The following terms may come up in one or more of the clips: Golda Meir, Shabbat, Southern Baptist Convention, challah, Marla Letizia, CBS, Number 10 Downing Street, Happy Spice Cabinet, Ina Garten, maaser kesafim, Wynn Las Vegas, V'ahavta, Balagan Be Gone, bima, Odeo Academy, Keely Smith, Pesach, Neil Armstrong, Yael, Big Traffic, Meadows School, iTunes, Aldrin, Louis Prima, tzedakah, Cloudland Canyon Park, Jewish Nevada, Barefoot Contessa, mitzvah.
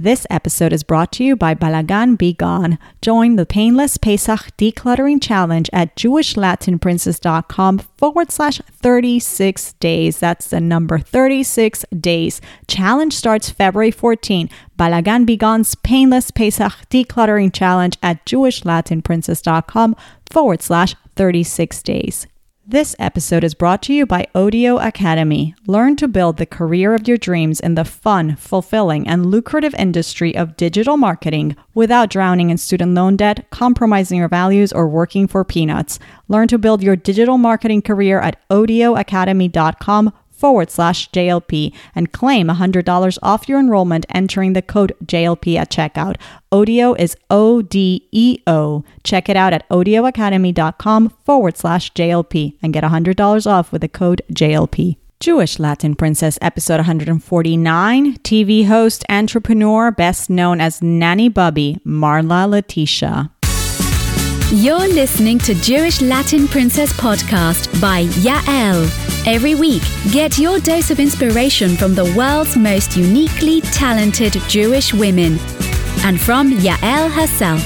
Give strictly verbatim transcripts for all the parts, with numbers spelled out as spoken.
This episode is brought to you by Balagan Be Gone. Join the Painless Pesach Decluttering Challenge at jewish latin princess dot com forward slash thirty-six days. That's the number thirty-six days. Challenge starts February fourteenth. Balagan Be Gone's Painless Pesach Decluttering Challenge at jewish latin princess dot com forward slash thirty-six days. This episode is brought to you by Odeo Academy. Learn to build the career of your dreams in the fun, fulfilling, and lucrative industry of digital marketing without drowning in student loan debt, compromising your values, or working for peanuts. Learn to build your digital marketing career at odeo academy dot com forward slash J L P and claim one hundred dollars off your enrollment entering the code J L P at checkout. Odeo is O D E O. Check it out at odeo academy dot com forward slash J L P and get one hundred dollars off with the code J L P. Jewish Latin Princess, episode one forty-nine, T V host, entrepreneur, best known as Nanny Bubby, Marla Letizia. You're listening to Jewish Latin Princess Podcast by Yael. Every week, get your dose of inspiration from the world's most uniquely talented Jewish women and from Yael herself,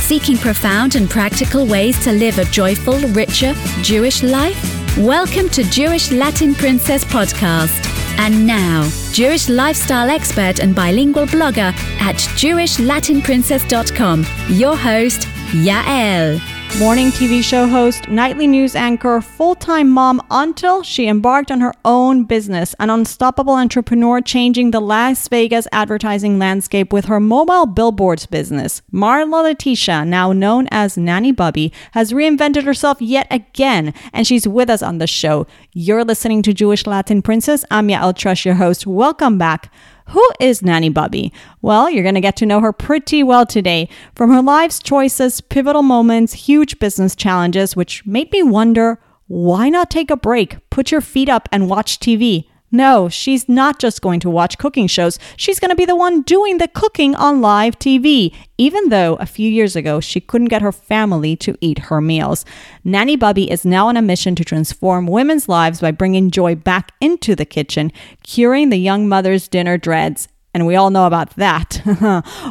seeking profound and practical ways to live a joyful, richer Jewish life. Welcome to Jewish Latin Princess Podcast. And now, Jewish lifestyle expert and bilingual blogger at jewish latin princess dot com, your host, Yael. Morning T V show host, nightly news anchor, full-time mom until she embarked on her own business, an unstoppable entrepreneur changing the Las Vegas advertising landscape with her mobile billboards business. Marla Letizia, now known as Nanny Bubby, has reinvented herself yet again, and she's with us on the show. You're listening to Jewish Latin Princess. I'm Yael Trush, your host. Welcome back. Who is Nanny Bubby? Well, you're going to get to know her pretty well today. From her life's choices, pivotal moments, huge business challenges, which made me wonder, why not take a break, put your feet up and watch T V? No, she's not just going to watch cooking shows. She's going to be the one doing the cooking on live T V, even though a few years ago, she couldn't get her family to eat her meals. Nanny Bubby is now on a mission to transform women's lives by bringing joy back into the kitchen, curing the young mother's dinner dreads. And we all know about that,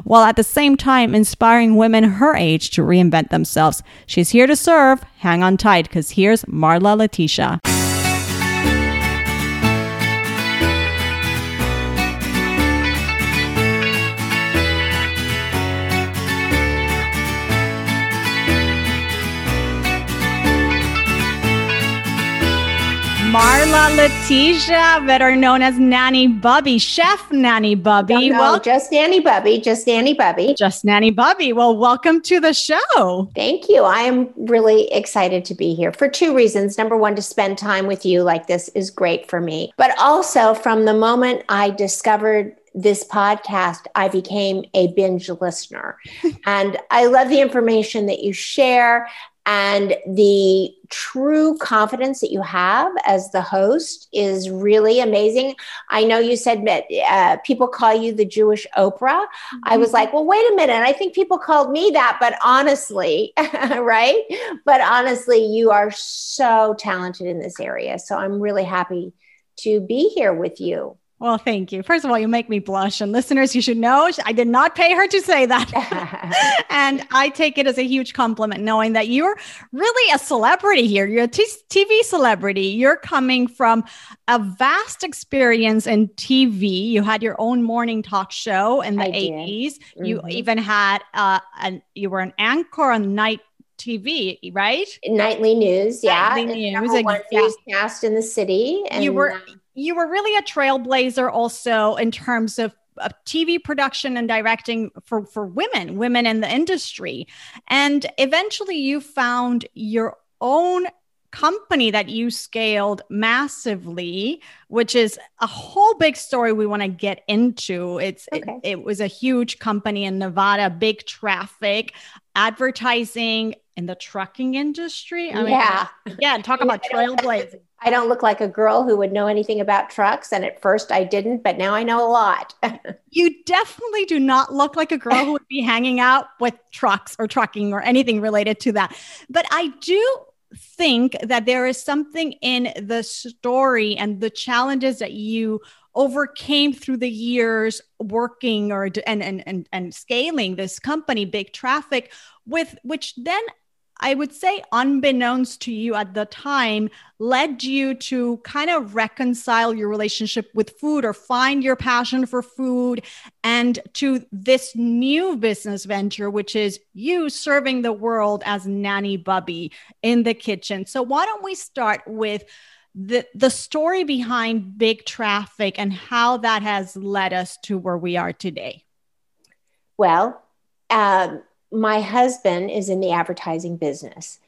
while at the same time inspiring women her age to reinvent themselves. She's here to serve. Hang on tight, because here's Marla Letizia. Marla Letizia, better known as Nanny Bubby, Chef Nanny Bubby. No, well, just Nanny Bubby, just Nanny Bubby. Just Nanny Bubby. Well, welcome to the show. Thank you. I am really excited to be here for two reasons. Number one, to spend time with you like this is great for me. But also from the moment I discovered this podcast, I became a binge listener. And I love the information that you share and the true confidence that you have as the host is really amazing. I know you said that uh, people call you the Jewish Oprah. Mm-hmm. I was like, well, wait a minute. I think people called me that, but honestly, right? But honestly, you are so talented in this area. So I'm really happy to be here with you. Well, thank you. First of all, you make me blush. And listeners, you should know, I did not pay her to say that. And I take it as a huge compliment, knowing that you're really a celebrity here. You're a t- TV celebrity. You're coming from a vast experience in T V. You had your own morning talk show in the I eighties. Mm-hmm. You even had, uh, an, you were an anchor on night T V, right? Nightly news. Yeah. Nightly news. Number one newscast in the city. And you were... You were really a trailblazer also in terms of, of T V production and directing for, for women, women in the industry. And eventually you found your own company that you scaled massively, which is a whole big story we want to get into. It's okay. it, it was a huge company in Nevada, Big Traffic, advertising in the trucking industry. I mean, yeah. Yeah. Talk about trailblazing. I don't look like a girl who would know anything about trucks. And at first I didn't, but now I know a lot. You definitely do not look like a girl who would be hanging out with trucks or trucking or anything related to that. But I do think that there is something in the story and the challenges that you overcame through the years working or and and and and scaling this company, Big Traffic, with which then I would say, unbeknownst to you at the time, led you to kind of reconcile your relationship with food or find your passion for food, and to this new business venture, which is you serving the world as Nanny Bubby in the kitchen. So why don't we start with the, the story behind Big Traffic and how that has led us to where we are today? Well, um, my husband is in the advertising business,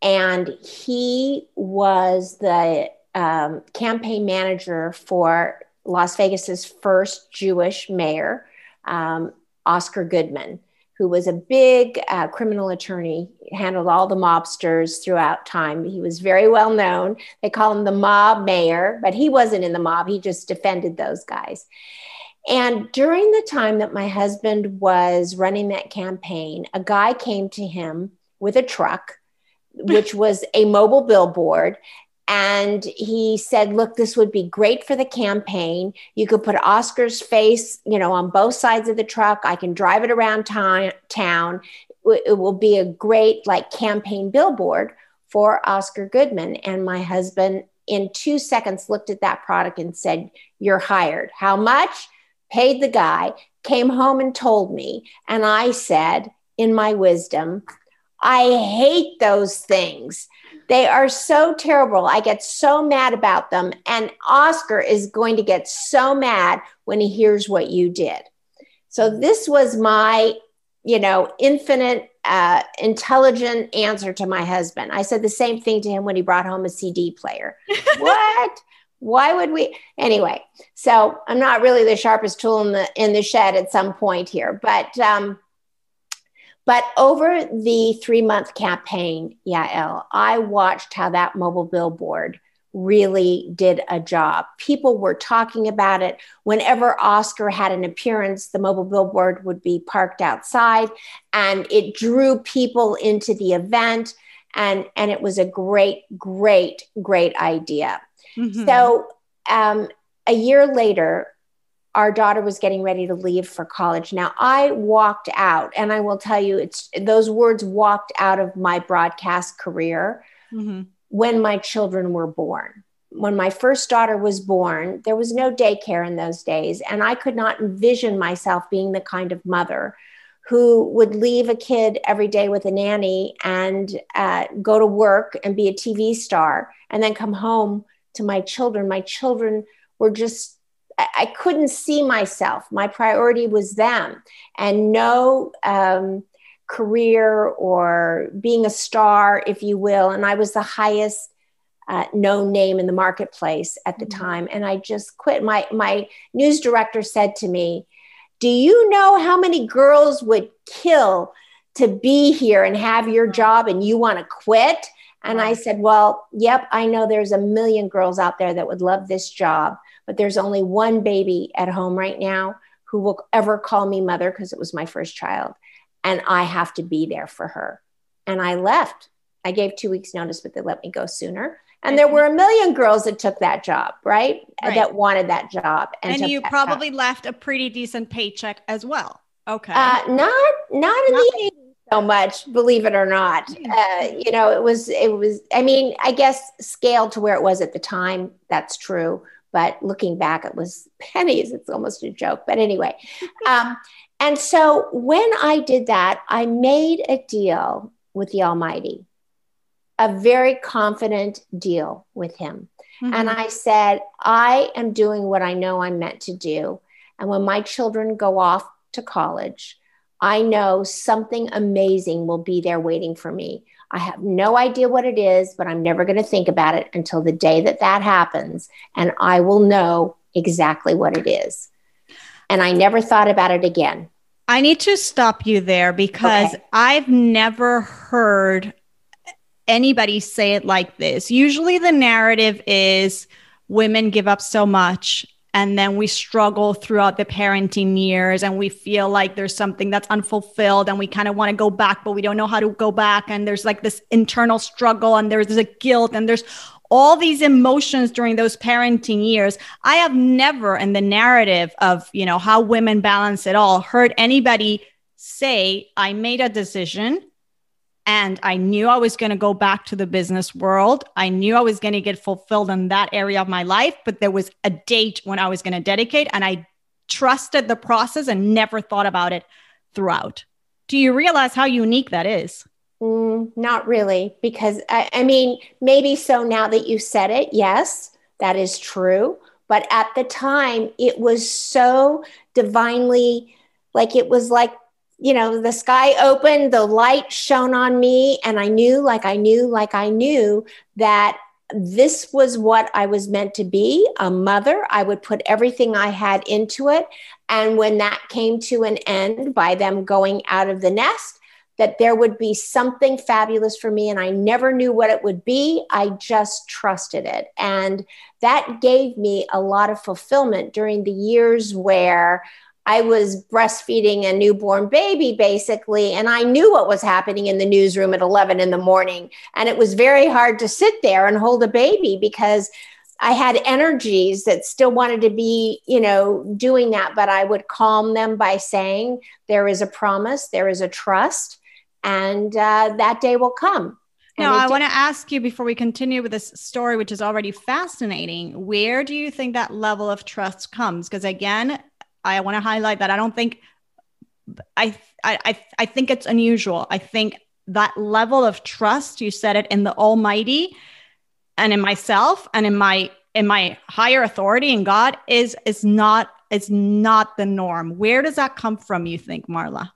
and he was the um, campaign manager for Las Vegas's first Jewish mayor, um, Oscar Goodman, who was a big uh, criminal attorney, handled all the mobsters throughout time. He was very well known. They call him the mob mayor, but he wasn't in the mob. He just defended those guys. And during the time that my husband was running that campaign, a guy came to him with a truck, which was a mobile billboard. And he said, look, this would be great for the campaign. You could put Oscar's face, you know, on both sides of the truck. I can drive it around t- town. It will be a great like campaign billboard for Oscar Goodman. And my husband in two seconds looked at that product and said, you're hired. How much? Paid the guy, came home and told me. And I said, in my wisdom, I hate those things. They are so terrible. I get so mad about them. And Oscar is going to get so mad when he hears what you did. So this was my, you know, infinite, uh, intelligent answer to my husband. I said the same thing to him when he brought home a C D player. What? Why would we? Anyway, so I'm not really the sharpest tool in the in the shed at some point here, but um, but over the three month campaign, Yael, I watched how that mobile billboard really did a job. People were talking about it. Whenever Oscar had an appearance, the mobile billboard would be parked outside, and it drew people into the event, and and it was a great, great, great idea. Mm-hmm. So um, a year later, our daughter was getting ready to leave for college. Now I walked out, and I will tell you, it's those words walked out of my broadcast career mm-hmm. when my children were born. When my first daughter was born, there was no daycare in those days, and I could not envision myself being the kind of mother who would leave a kid every day with a nanny and uh, go to work and be a T V star and then come home to my children. My children were just, I, I couldn't see myself. My priority was them, and no um, career or being a star, if you will. And I was the highest uh, known name in the marketplace at the time. And I just quit. My, my news director said to me, do you know how many girls would kill to be here and have your job, and you want to quit? And I said, well, yep, I know there's a million girls out there that would love this job, but there's only one baby at home right now who will ever call me mother, because it was my first child, and I have to be there for her. And I left. I gave two weeks notice, but they let me go sooner. And there were a million girls that took that job, right? right. That wanted that job. And, and you probably job. left a pretty decent paycheck as well. Okay. Uh, not, not in not- the eighties. So much, believe it or not. Uh, you know, it was, it was, I mean, I guess scaled to where it was at the time, that's true. But looking back, it was pennies. It's almost a joke. But anyway. Um, and so when I did that, I made a deal with the Almighty, a very confident deal with him. Mm-hmm. And I said, I am doing what I know I'm meant to do. And when my children go off to college, I know something amazing will be there waiting for me. I have no idea what it is, but I'm never going to think about it until the day that that happens, and I will know exactly what it is. And I never thought about it again. I need to stop you there, because okay. I've never heard anybody say it like this. Usually the narrative is women give up so much, and then we struggle throughout the parenting years, and we feel like there's something that's unfulfilled, and we kind of want to go back, but we don't know how to go back. And there's like this internal struggle, and there's, there's a guilt, and there's all these emotions during those parenting years. I have never in the narrative of, you know, how women balance it all, heard anybody say, I made a decision and I knew I was going to go back to the business world. I knew I was going to get fulfilled in that area of my life, but there was a date when I was going to dedicate, and I trusted the process and never thought about it throughout. Do you realize how unique that is? Mm, not really, because I, I mean, maybe so now that you said it, yes, that is true. But at the time, it was so divinely, like it was like, you know, the sky opened, the light shone on me, and I knew, like I knew, like I knew that this was what I was meant to be, a mother. I would put everything I had into it. And when that came to an end by them going out of the nest, that there would be something fabulous for me. And I never knew what it would be. I just trusted it. And that gave me a lot of fulfillment during the years where I was breastfeeding a newborn baby, basically, and I knew what was happening in the newsroom at eleven in the morning. And it was very hard to sit there and hold a baby because I had energies that still wanted to be, you know, doing that. But I would calm them by saying, there is a promise, there is a trust, and uh, that day will come. Now, I want to ask you before we continue with this story, which is already fascinating, where do you think that level of trust comes? Because again, I want to highlight that I don't think, I, I, I think it's unusual. I think that level of trust, you said it, in the Almighty and in myself and in my, in my higher authority in God is, is not, it's not the norm. Where does that come from, you think, Marla?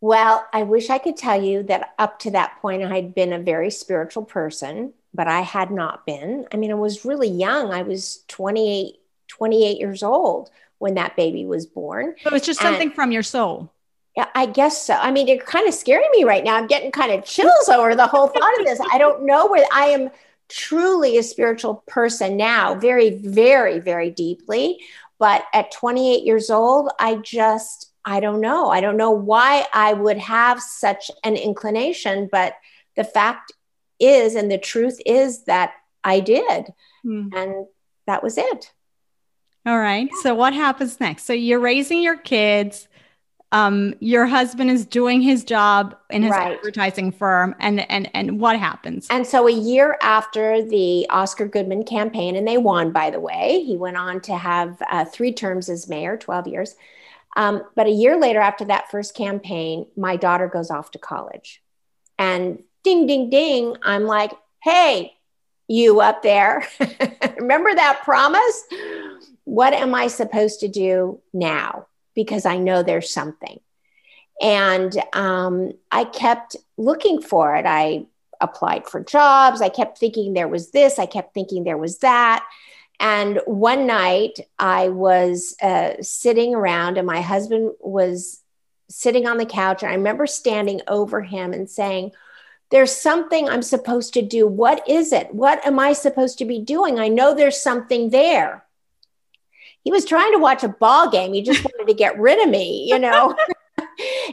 Well, I wish I could tell you that up to that point, I had been a very spiritual person, but I had not been. I mean, I was really young. I was twenty-eight, twenty-eight years old when that baby was born. So it's just and, something from your soul. Yeah, I guess so. I mean, you're kind of scaring me right now. I'm getting kind of chills over the whole thought of this. I don't know where I am truly a spiritual person now, very, very, very deeply. But at twenty-eight years old, I just, I don't know. I don't know why I would have such an inclination, but the fact is, and the truth is that I did. Mm. And that was it. All right. So what happens next? So you're raising your kids. Um, your husband is doing his job in his right. advertising firm. And, and, and what happens? And so a year after the Oscar Goodman campaign, and they won, by the way, he went on to have uh, three terms as mayor, twelve years. Um, but a year later, after that first campaign, my daughter goes off to college, and ding, ding, ding. I'm like, hey, you up there, remember that promise? What am I supposed to do now? Because I know there's something. And um, I kept looking for it. I applied for jobs. I kept thinking there was this. I kept thinking there was that. And one night I was uh, sitting around, and my husband was sitting on the couch. And I remember standing over him and saying, there's something I'm supposed to do. What is it? What am I supposed to be doing? I know there's something there. He was trying to watch a ball game. He just wanted to get rid of me, you know?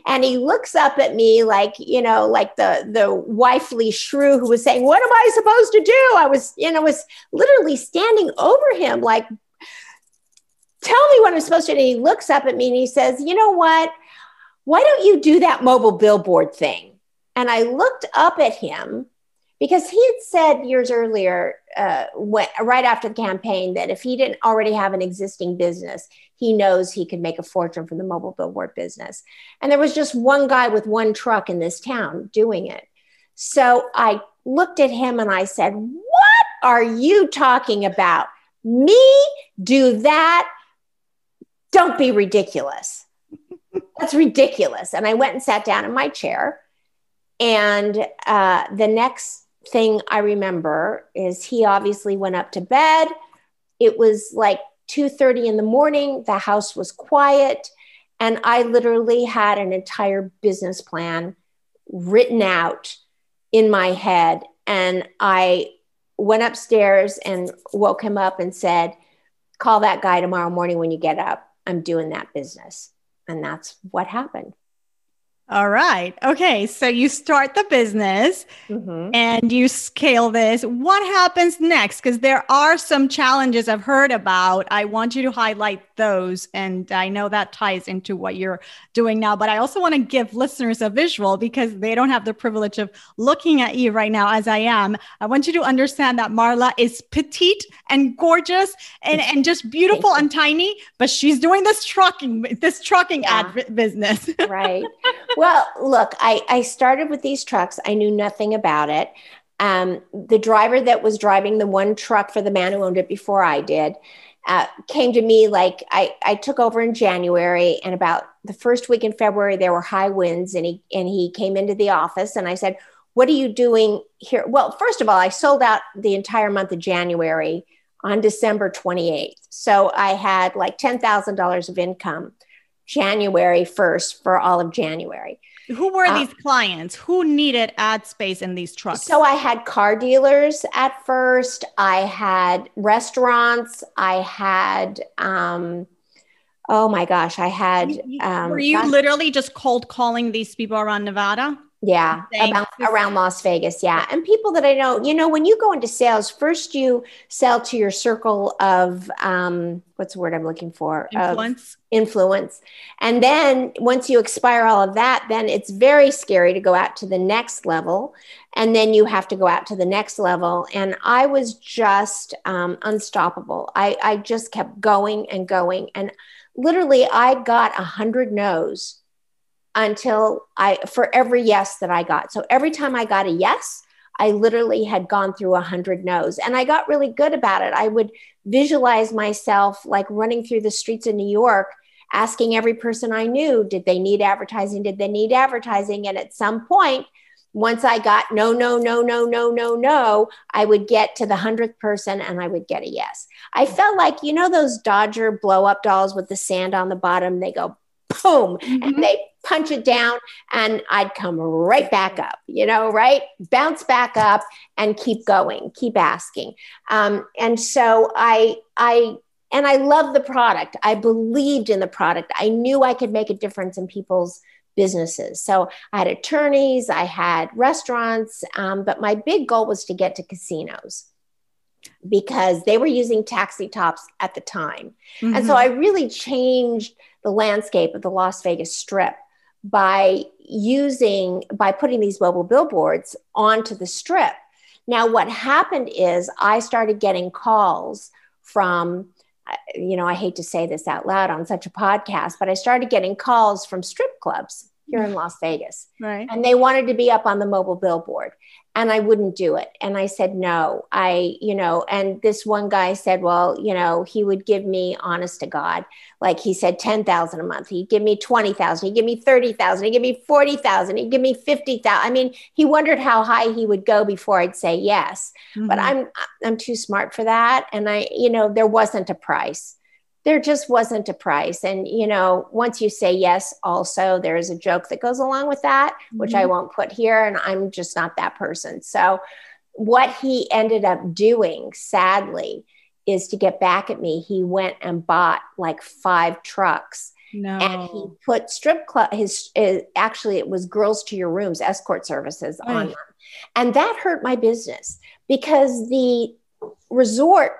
And he looks up at me like, you know, like the, the wifely shrew who was saying, what am I supposed to do? I was, you know, was literally standing over him, like, tell me what I'm supposed to do. And he looks up at me and he says, you know what? Why don't you do that mobile billboard thing? And I looked up at him, because he had said years earlier, uh, when, right after the campaign, that if he didn't already have an existing business, he knows he could make a fortune from the mobile billboard business. And there was just one guy with one truck in this town doing it. So I looked at him and I said, what are you talking about? Me? Do that? Don't be ridiculous. That's ridiculous. And I went and sat down in my chair. And uh, the next thing I remember is he obviously went up to bed. It was like two thirty in the morning. The house was quiet. And I literally had an entire business plan written out in my head. And I went upstairs and woke him up and said, call that guy tomorrow morning when you get up. I'm doing that business. And that's what happened. All right. Okay. So you start the business mm-hmm. and you scale this. What happens next? Because there are some challenges I've heard about. I want you to highlight those. And I know that ties into what you're doing now, but I also want to give listeners a visual because they don't have the privilege of looking at you right now as I am. I want you to understand that Marla is petite and gorgeous and, and just beautiful and tiny, but she's doing this trucking, this trucking yeah. ad business. Right. Well, look, I, I started with these trucks. I knew nothing about it. Um, the driver that was driving the one truck for the man who owned it before I did uh, came to me like I, I took over in January, and about the first week in February, there were high winds, and he and he came into the office and I said, what are you doing here? Well, first of all, I sold out the entire month of January on December twenty-eighth. So I had like ten thousand dollars of income January first for all of January. Who were uh, these clients? Who needed ad space in these trucks? So I had car dealers at first. I had restaurants. I had, um, oh my gosh, I had- um, Were you literally just cold calling these people around Nevada? Yeah, about, around Las Vegas. Yeah. And people that I know, you know, when you go into sales, first you sell to your circle of, um, what's the word I'm looking for? Influence. Of influence. And then once you expire all of that, then it's very scary to go out to the next level. And then you have to go out to the next level. And I was just um, unstoppable. I, I just kept going and going. And literally I got a hundred no's until I, for every yes that I got. So every time I got a yes, I literally had gone through a hundred no's, and I got really good about it. I would visualize myself like running through the streets of New York, asking every person I knew, did they need advertising? Did they need advertising? And at some point, once I got no, no, no, no, no, no, no, I would get to the hundredth person and I would get a yes. I felt like, you know, those Dodger blow up dolls with the sand on the bottom, they go boom, mm-hmm. and they punch it down and I'd come right back up, you know, right? Bounce back up and keep going, keep asking. Um, and so I, I, and I loved the product. I believed in the product. I knew I could make a difference in people's businesses. So I had attorneys, I had restaurants, um, but my big goal was to get to casinos, because they were using taxi tops at the time. Mm-hmm. And so I really changed the landscape of the Las Vegas Strip by using, by putting these mobile billboards onto the strip. Now, what happened is I started getting calls from, you know, I hate to say this out loud on such a podcast, but I started getting calls from strip clubs here in Las Vegas. Right. And they wanted to be up on the mobile billboard. And I wouldn't do it. And I said, no, I, you know, and this one guy said, well, you know, he would give me, honest to God, like he said, ten thousand a month. He'd give me twenty thousand. He'd give me thirty thousand. He'd give me forty thousand. He'd give me fifty thousand. I mean, he wondered how high he would go before I'd say yes, mm-hmm. but I'm, I'm too smart for that. And I, you know, there wasn't a price. There just wasn't a price. And, you know, once you say yes, also there is a joke that goes along with that, mm-hmm. which I won't put here. And I'm just not that person. So what he ended up doing, sadly, is to get back at me. He went and bought like five trucks. No. And he put strip club, his, his, actually it was girls to your rooms, escort services right. on them. And that hurt my business because the resort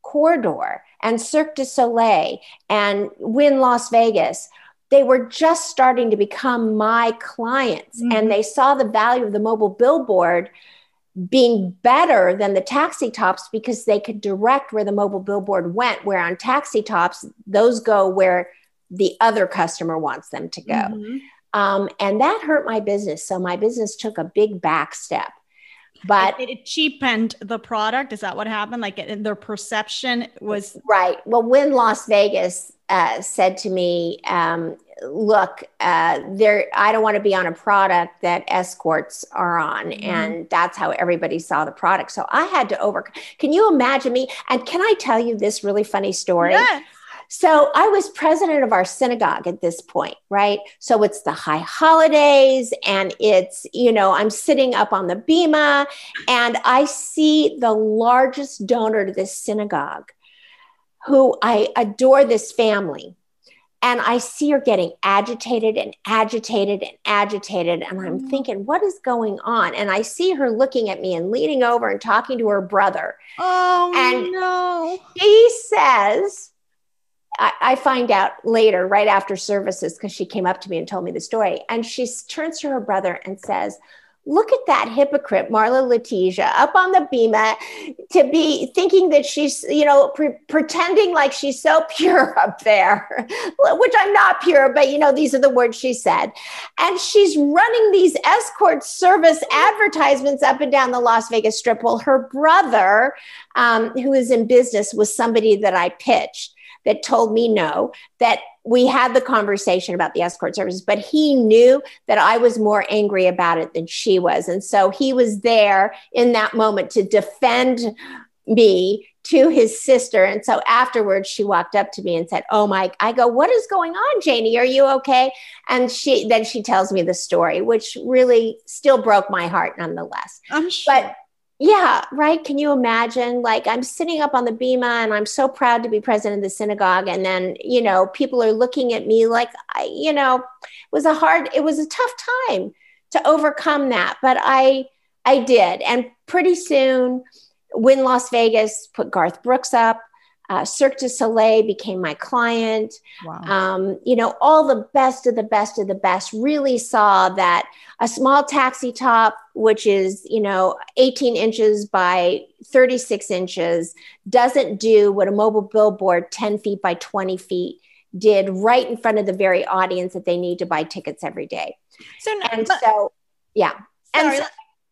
corridor and Cirque du Soleil and Wynn Las Vegas, they were just starting to become my clients. Mm-hmm. And they saw the value of the mobile billboard being better than the taxi tops because they could direct where the mobile billboard went, where on taxi tops, those go where the other customer wants them to go. Mm-hmm. Um, and that hurt my business. So my business took a big back step. But it, it cheapened the product. Is that what happened? Like it, their perception was right. Well, when Las Vegas uh, said to me, um, "Look, uh, there, I don't want to be on a product that escorts are on," mm-hmm. and that's how everybody saw the product. So I had to overcome. Can you imagine me? And can I tell you this really funny story? Yes. So I was president of our synagogue at this point, right? So it's the high holidays and it's, you know, I'm sitting up on the bima and I see the largest donor to this synagogue who I adore this family. And I see her getting agitated and agitated and agitated. And I'm thinking, what is going on? And I see her looking at me and leaning over and talking to her brother. Oh, and no. She says, I, I find out later, right after services, because she came up to me and told me the story. And she turns to her brother and says, look at that hypocrite, Marla Letizia, up on the bima to be thinking that she's, you know, pre- pretending like she's so pure up there, which I'm not pure, but, you know, these are the words she said. And she's running these escort service advertisements up and down the Las Vegas Strip. Well, her brother, um, who is in business, was somebody that I pitched that told me no, that we had the conversation about the escort services, but he knew that I was more angry about it than she was. And so he was there in that moment to defend me to his sister. And so afterwards she walked up to me and said, oh my, I go, what is going on, Janie? Are you okay? And she, then she tells me the story, which really still broke my heart nonetheless. I'm sure. But yeah, right. Can you imagine? Like, I'm sitting up on the bima and I'm so proud to be president of the synagogue. And then, you know, people are looking at me like, I, you know, it was a hard, it was a tough time to overcome that. But I, I did. And pretty soon, Wynn Las Vegas put Garth Brooks up. Uh, Cirque du Soleil became my client. Wow. Um, you know, all the best of the best of the best really saw that a small taxi top, which is, you know, eighteen inches by thirty-six inches, doesn't do what a mobile billboard ten feet by twenty feet did right in front of the very audience that they need to buy tickets every day. So, and but, so, yeah. Sorry, and so,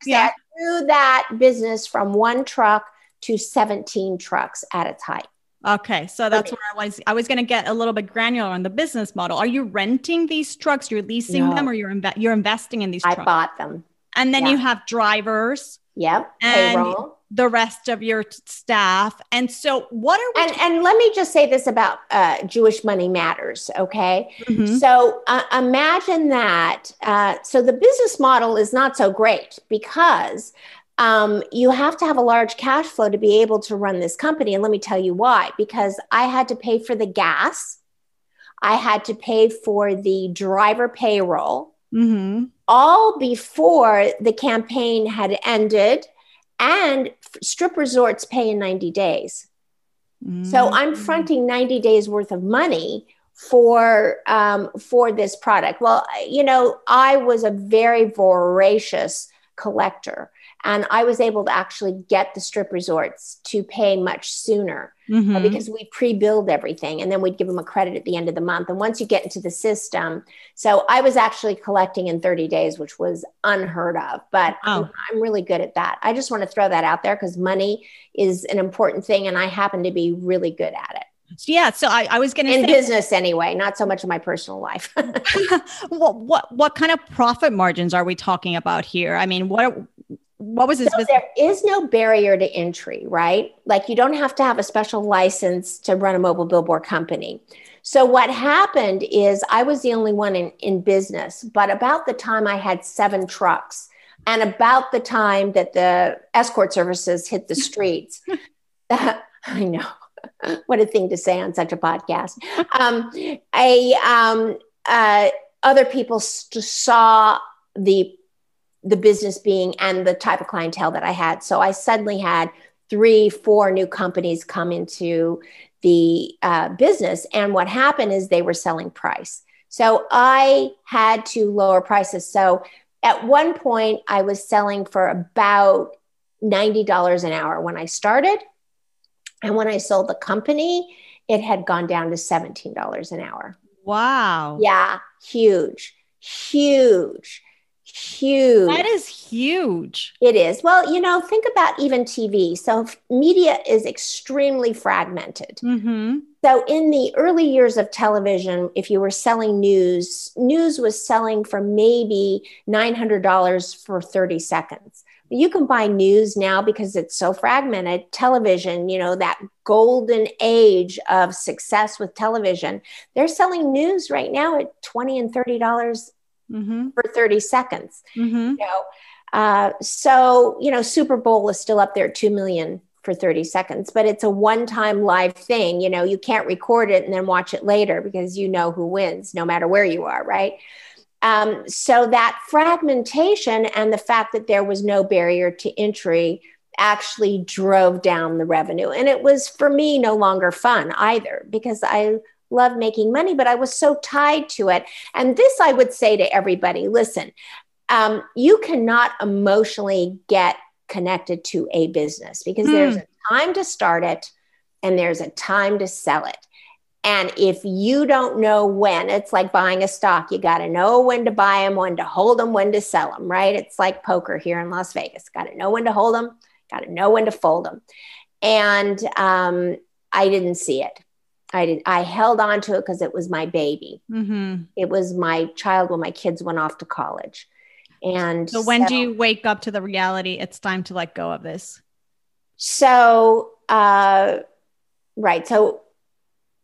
yeah. So I grew that business from one truck to seventeen trucks at its height. Okay. So that's where I was, I was going to get a little bit granular on the business model. Are you renting these trucks? You're leasing no. them, or you're, inv- you're investing in these I trucks? I bought them. And then yeah. you have drivers. Yep. And payroll. The rest of your t- staff. And so what are we? And, and let me just say this about uh, Jewish Money Matters. Okay. Mm-hmm. So uh, imagine that. Uh, so the business model is not so great because Um, you have to have a large cash flow to be able to run this company. And let me tell you why, because I had to pay for the gas. I had to pay for the driver payroll, mm-hmm. all before the campaign had ended, and strip resorts pay in ninety days. Mm-hmm. So I'm fronting ninety days worth of money for, um, for this product. Well, you know, I was a very voracious collector. And I was able to actually get the strip resorts to pay much sooner mm-hmm. because we pre-billed everything, and then we'd give them a credit at the end of the month. And once you get into the system, so I was actually collecting in thirty days, which was unheard of, but oh. I'm, I'm really good at that. I just want to throw that out there because money is an important thing, and I happen to be really good at it. Yeah. So I, I was going to say in business anyway, not so much in my personal life. what, what, what kind of profit margins are we talking about here? I mean, what are, What was this? So there is no barrier to entry, right? Like, you don't have to have a special license to run a mobile billboard company. So what happened is I was the only one in, in business, but about the time I had seven trucks and about the time that the escort services hit the streets, uh, I know, what a thing to say on such a podcast. Um, I, um, uh, other people st- saw the the business being and the type of clientele that I had. So I suddenly had three, four new companies come into the uh, business. And what happened is they were selling price. So I had to lower prices. So at one point I was selling for about ninety dollars an hour when I started. And when I sold the company, it had gone down to seventeen dollars an hour. Wow. Yeah. Huge, huge. Huge. That is huge. It is. Well, you know, think about even T V. So media is extremely fragmented. Mm-hmm. So in the early years of television, if you were selling news, news was selling for maybe nine hundred dollars for thirty seconds. You can buy news now because it's so fragmented. Television, you know, that golden age of success with television, they're selling news right now at twenty and thirty dollars Mm-hmm. for thirty seconds. Mm-hmm. You know? uh, so, you know, Super Bowl is still up there, two million for thirty seconds, but it's a one-time live thing. You know, you can't record it and then watch it later because you know who wins no matter where you are, right? Um, so that fragmentation and the fact that there was no barrier to entry actually drove down the revenue. And it was, for me, no longer fun either, because I love making money, but I was so tied to it. And this I would say to everybody, listen, um, you cannot emotionally get connected to a business because mm. there's a time to start it and there's a time to sell it. And if you don't know when, it's like buying a stock. You got to know when to buy them, when to hold them, when to sell them, right? It's like poker here in Las Vegas. Got to know when to hold them, got to know when to fold them. And um, I didn't see it. I did. I held on to it because it was my baby. Mm-hmm. It was my child when my kids went off to college. And so when so, do you wake up to the reality? It's time to let go of this. So, uh, right. So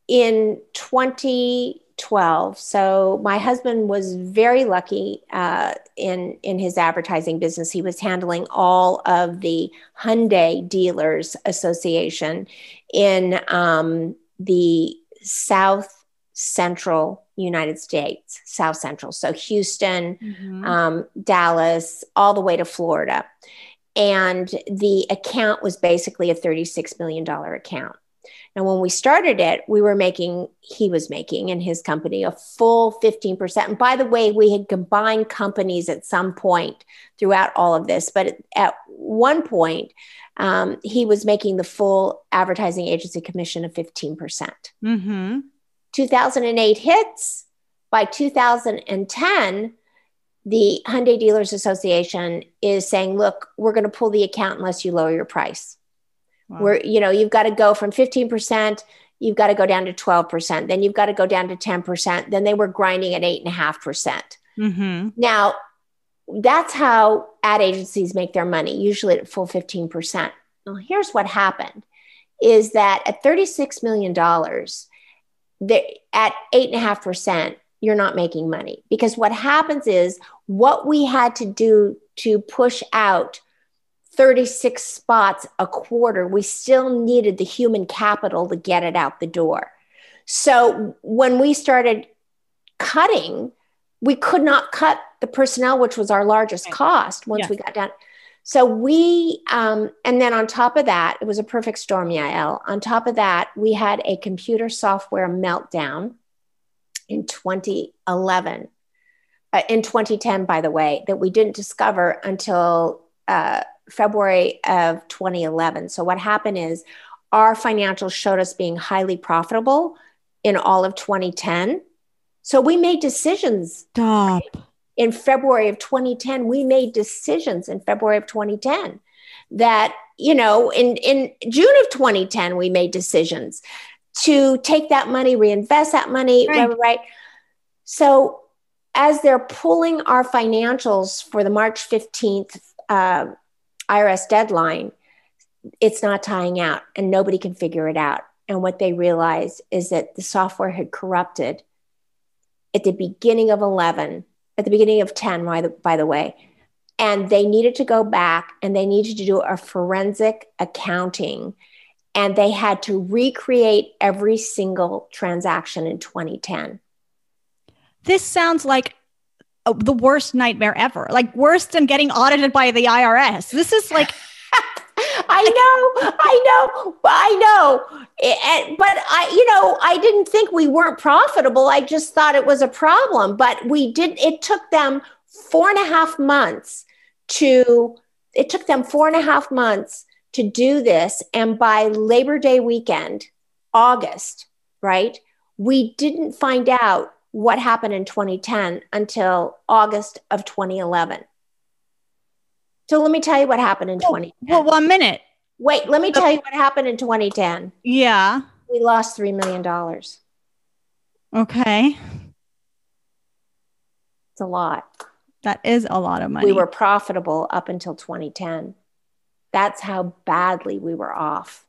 in twenty twelve, so my husband was very lucky uh, in, in his advertising business. He was handling all of the Hyundai Dealers Association in um, the South Central United States, South Central. So Houston, mm-hmm. um, Dallas, all the way to Florida. And the account was basically a thirty-six million dollars account. Now, when we started it, we were making, he was making in his company a full fifteen percent. And by the way, we had combined companies at some point throughout all of this. But at one point, um, he was making the full advertising agency commission of fifteen percent. Mm-hmm. two thousand eight hits. By two thousand ten, the Hyundai Dealers Association is saying, look, we're going to pull the account unless you lower your price. Wow. We're, you know, you've got to go from fifteen percent, you've got to go down to twelve percent, then you've got to go down to ten percent. Then they were grinding at eight and a half percent. Mm-hmm. Now, that's how ad agencies make their money, usually at full fifteen percent. Well, here's what happened is that at thirty-six million dollars, the, at eight and a half percent, you're not making money because what happens is what we had to do to push out thirty-six spots a quarter, we still needed the human capital to get it out the door. So when we started cutting, we could not cut the personnel, which was our largest cost once yeah. we got down. So we, um, and then on top of that, it was a perfect storm, Yael. On top of that, we had a computer software meltdown in twenty eleven, uh, in twenty ten, by the way, that we didn't discover until uh, February of twenty eleven. So what happened is our financials showed us being highly profitable in all of twenty ten. So we made decisions. Stop. In February of twenty ten, we made decisions in February of twenty ten that, you know, in, in June of twenty ten, we made decisions to take that money, reinvest that money, right? right, right. So as they're pulling our financials for the March fifteenth uh, I R S deadline, it's not tying out and nobody can figure it out. And what they realized is that the software had corrupted at the beginning of eleven, at the beginning of ten, by the, by the way, and they needed to go back and they needed to do a forensic accounting and they had to recreate every single transaction in twenty ten. This sounds like a, the worst nightmare ever, like worse than getting audited by the I R S. This is like... I know, I know, I know. It, but I, you know, I didn't think we weren't profitable. I just thought it was a problem, but we did. It took them four and a half months to, it took them four and a half months to do this. And by Labor Day weekend, August, right? We didn't find out what happened in twenty ten until August of twenty eleven. So let me tell you what happened in twenty ten. Well, one minute. Wait, let me tell you what happened in twenty ten. Yeah. We lost three million dollars. Okay. It's a lot. That is a lot of money. We were profitable up until twenty ten. That's how badly we were off.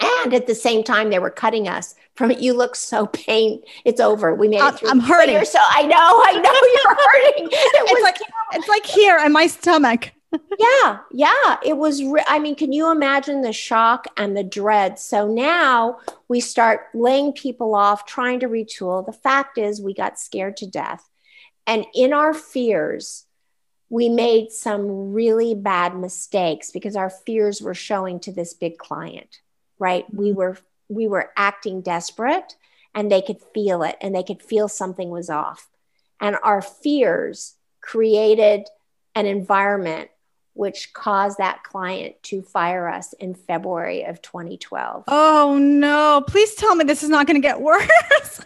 And at the same time, they were cutting us from it. You look so pain. It's over. We made it through. I'm hurting. So I know, I know you're hurting. It it's was like, it's like here in my stomach. yeah, yeah. It was, re- I mean, can you imagine the shock and the dread? So now we start laying people off, trying to retool. The fact is we got scared to death. And in our fears, we made some really bad mistakes because our fears were showing to this big client, right? We were we were acting desperate and they could feel it and they could feel something was off. And our fears created an environment which caused that client to fire us in February of twenty twelve. Oh no, please tell me this is not going to get worse.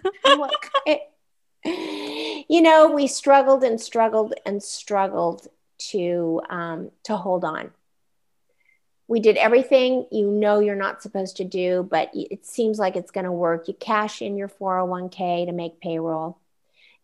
it, You know, we struggled and struggled and struggled to um, to hold on. We did everything you know you're not supposed to do, but it seems like it's going to work. You cash in your four oh one k to make payroll.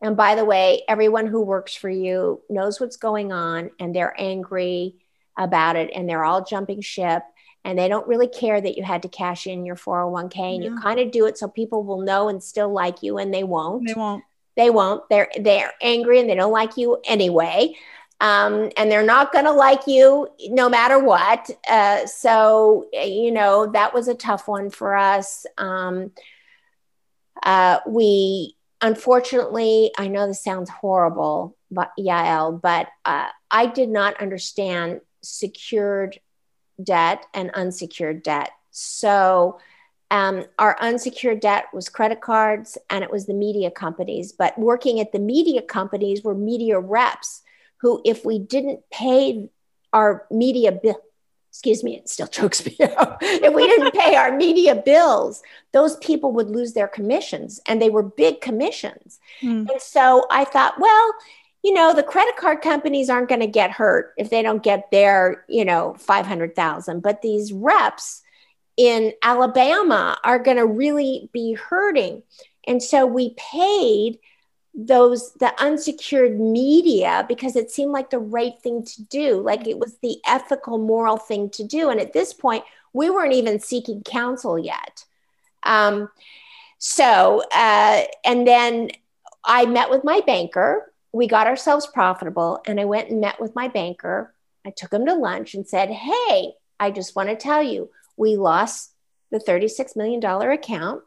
And by the way, everyone who works for you knows what's going on and they're angry about it and they're all jumping ship and they don't really care that you had to cash in your four oh one k and no. You kind of do it so people will know and still like you, and they won't. They won't. They won't. They're they're angry and they don't like you anyway. Um, and they're not going to like you no matter what. Uh, so, you know, that was a tough one for us. Um, uh, we, unfortunately, I know this sounds horrible, but Yael, but uh, I did not understand secured debt and unsecured debt. So Um, our unsecured debt was credit cards and it was the media companies, but working at the media companies were media reps who, if we didn't pay our media bill, excuse me, it still chokes me up. If we didn't pay our media bills, those people would lose their commissions, and they were big commissions. Mm. And so I thought, well, you know, the credit card companies aren't going to get hurt if they don't get their, you know, five hundred thousand, but these reps in Alabama are going to really be hurting. And so we paid those, the unsecured media, because it seemed like the right thing to do. Like it was the ethical, moral thing to do. And at this point, we weren't even seeking counsel yet. Um, so, uh, and then I met with my banker, we got ourselves profitable, and I went and met with my banker. I took him to lunch and said, hey, I just want to tell you, we lost the thirty-six million dollars account,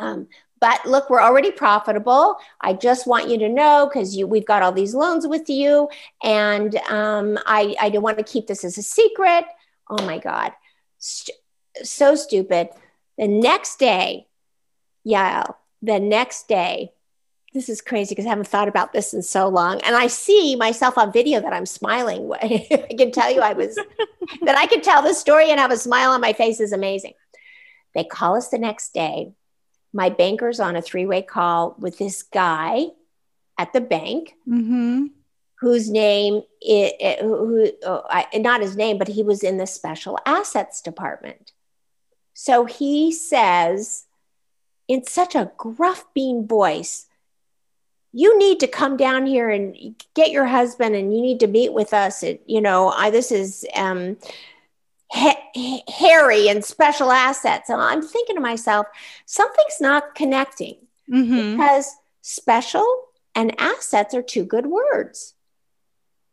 um, but look, we're already profitable. I just want you to know, because you, we've got all these loans with you, and um, I, I don't want to keep this as a secret. Oh my God, St- so stupid. The next day, yeah, the next day, this is crazy because I haven't thought about this in so long. And I see myself on video that I'm smiling. I can tell you I was, that I could tell this story and have a smile on my face is amazing. They call us the next day. My banker's on a three-way call with this guy at the bank, mm-hmm. whose name, is, who, oh, I, not his name, but he was in the special assets department. So he says in such a gruff bean voice, you need to come down here and get your husband, and you need to meet with us. It, you know, I, this is um, he- Harry and special assets. And I'm thinking to myself, something's not connecting, mm-hmm. because special and assets are two good words.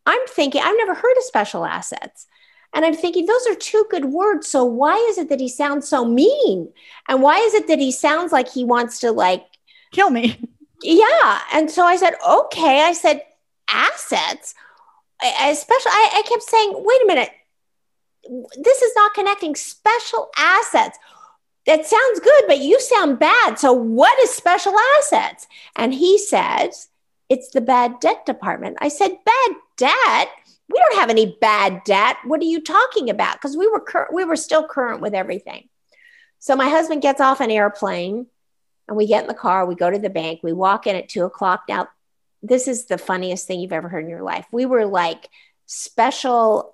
I'm thinking, I've never heard of special assets. And I'm thinking, those are two good words. So why is it that he sounds so mean? And why is it that he sounds like he wants to like kill me? Yeah. And so I said, okay, I said, assets, I, I special. I, I kept saying, wait a minute, this is not connecting. Special assets. That sounds good, but you sound bad. So what is special assets? And he says, it's the bad debt department. I said, bad debt? We don't have any bad debt. What are you talking about? Because we were, cur- we were still current with everything. So my husband gets off an airplane. And we get in the car, we go to the bank, we walk in at two o'clock. Now, this is the funniest thing you've ever heard in your life. We were like special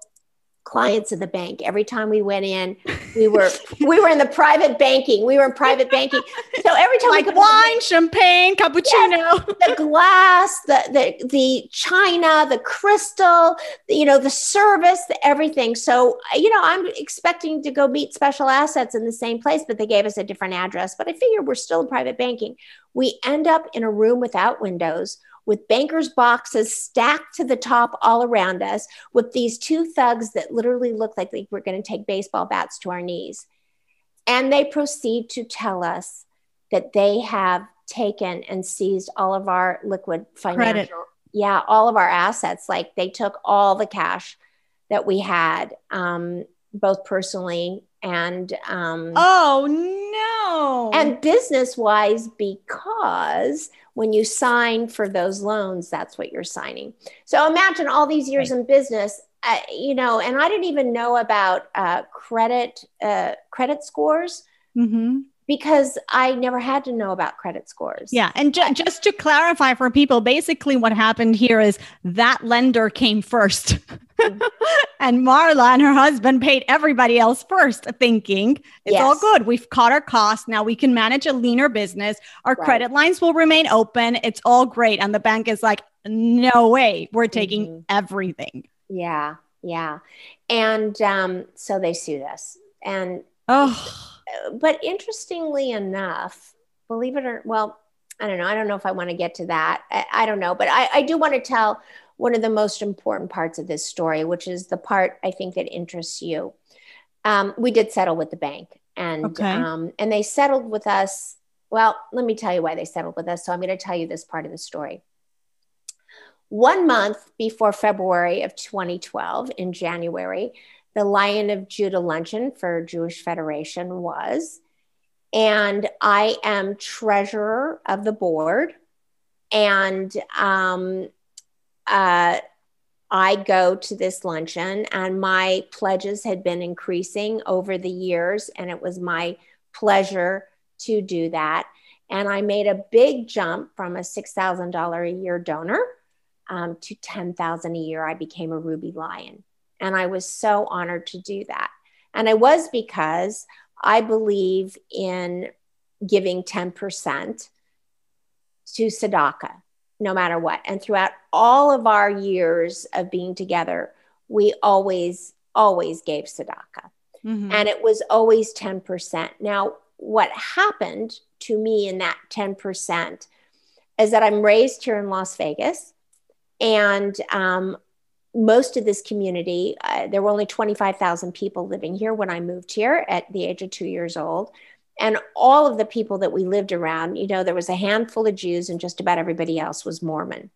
clients of the bank. Every time we went in, we were we were in the private banking. We were in private banking. So every time like we wine, champagne, cappuccino, yes, the glass, the the the china, the crystal, you know, the service, the everything. So, you know, I'm expecting to go meet special assets in the same place, but they gave us a different address. But I figure we're still in private banking. We end up in a room without windows with bankers' boxes stacked to the top all around us, with these two thugs that literally looked like they were going to take baseball bats to our knees. And they proceed to tell us that they have taken and seized all of our liquid financial. Credit. Yeah, all of our assets. Like, they took all the cash that we had, um, both personally and um, oh no, and business wise, because when you sign for those loans, that's what you're signing. So imagine all these years right. in business, uh, you know, and I didn't even know about uh, credit uh, credit scores. Mm-hmm. Because I never had to know about credit scores. Yeah. And ju- just to clarify for people, basically what happened here is that lender came first. And Marla and her husband paid everybody else first, thinking it's yes. all good. We've caught our costs. Now we can manage a leaner business. Our right. credit lines will remain open. It's all great. And the bank is like, no way. We're taking mm-hmm. everything. Yeah. Yeah. And um, so they sued us. And oh. But interestingly enough, believe it or well, I don't know. I don't know if I want to get to that. I, I don't know. But I, I do want to tell one of the most important parts of this story, which is the part I think that interests you. Um, we did settle with the bank, and okay. um, and they settled with us. Well, let me tell you why they settled with us. So I'm going to tell you this part of the story. One month before February of twenty twelve, in January, the Lion of Judah luncheon for Jewish Federation was, and I am treasurer of the board, and um, uh, I go to this luncheon, and my pledges had been increasing over the years, and it was my pleasure to do that. And I made a big jump from a six thousand dollars a year donor um, to ten thousand dollars a year. I became a Ruby Lion. And I was so honored to do that. And I was, because I believe in giving ten percent to Sadaqah, no matter what. And throughout all of our years of being together, we always, always gave Sadaqah. Mm-hmm. And it was always ten percent. Now, what happened to me in that ten percent is that I'm raised here in Las Vegas, and um, most of this community, uh, there were only twenty-five thousand people living here when I moved here at the age of two years old. And all of the people that we lived around, you know, there was a handful of Jews and just about everybody else was Mormon.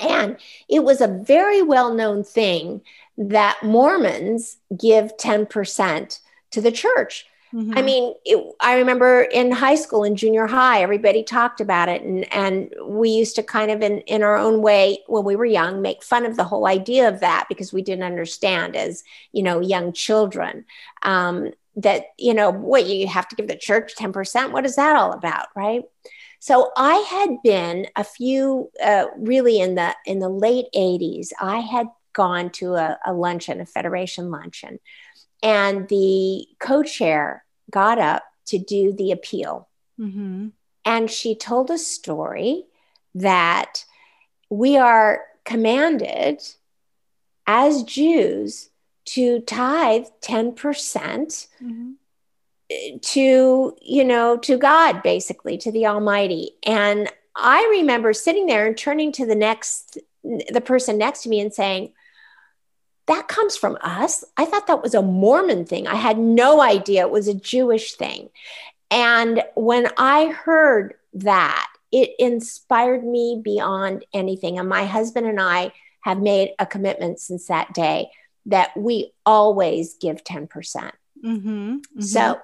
And it was a very well-known thing that Mormons give ten percent to the church. Mm-hmm. I mean, it, I remember in high school, in junior high, everybody talked about it. And, and we used to kind of, in, in our own way, when we were young, make fun of the whole idea of that, because we didn't understand as, you know, young children um, that, you know, what you have to give the church ten percent. What is that all about? Right. So I had been a few uh, really in the in the late eighties, I had gone to a, a luncheon, a Federation luncheon. And the co-chair got up to do the appeal. Mm-hmm. And she told a story that we are commanded as Jews to tithe ten percent mm-hmm. to, you know, to God, basically, to the Almighty. And I remember sitting there and turning to the next, the person next to me and saying, that comes from us. I thought that was a Mormon thing. I had no idea it was a Jewish thing. And when I heard that, it inspired me beyond anything. And my husband and I have made a commitment since that day that we always give ten percent. Mm-hmm, mm-hmm. So,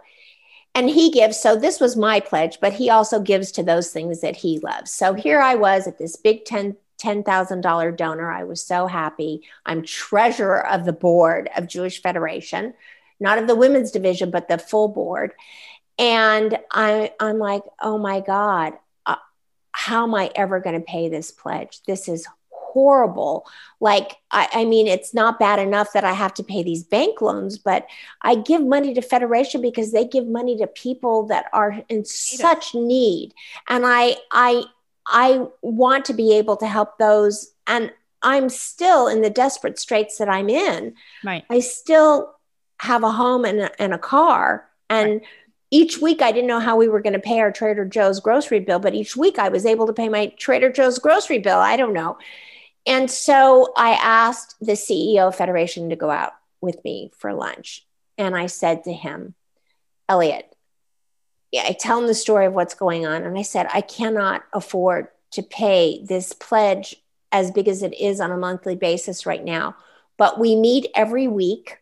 and he gives, so this was my pledge, but he also gives to those things that he loves. So here I was at this big ten. ten thousand dollars donor. I was so happy. I'm treasurer of the board of Jewish Federation, not of the women's division, but the full board. And I, I'm like, oh my God, uh, how am I ever going to pay this pledge? This is horrible. Like, I, I mean, it's not bad enough that I have to pay these bank loans, but I give money to Federation because they give money to people that are in such need. And I, I, I want to be able to help those. And I'm still in the desperate straits that I'm in. Right. I still have a home and a, and a car. And, right. each week I didn't know how we were going to pay our Trader Joe's grocery bill, but each week I was able to pay my Trader Joe's grocery bill. I don't know. And so I asked the C E O of Federation to go out with me for lunch. And I said to him, Elliot, yeah, I tell him the story of what's going on. And I said, I cannot afford to pay this pledge as big as it is on a monthly basis right now, but we meet every week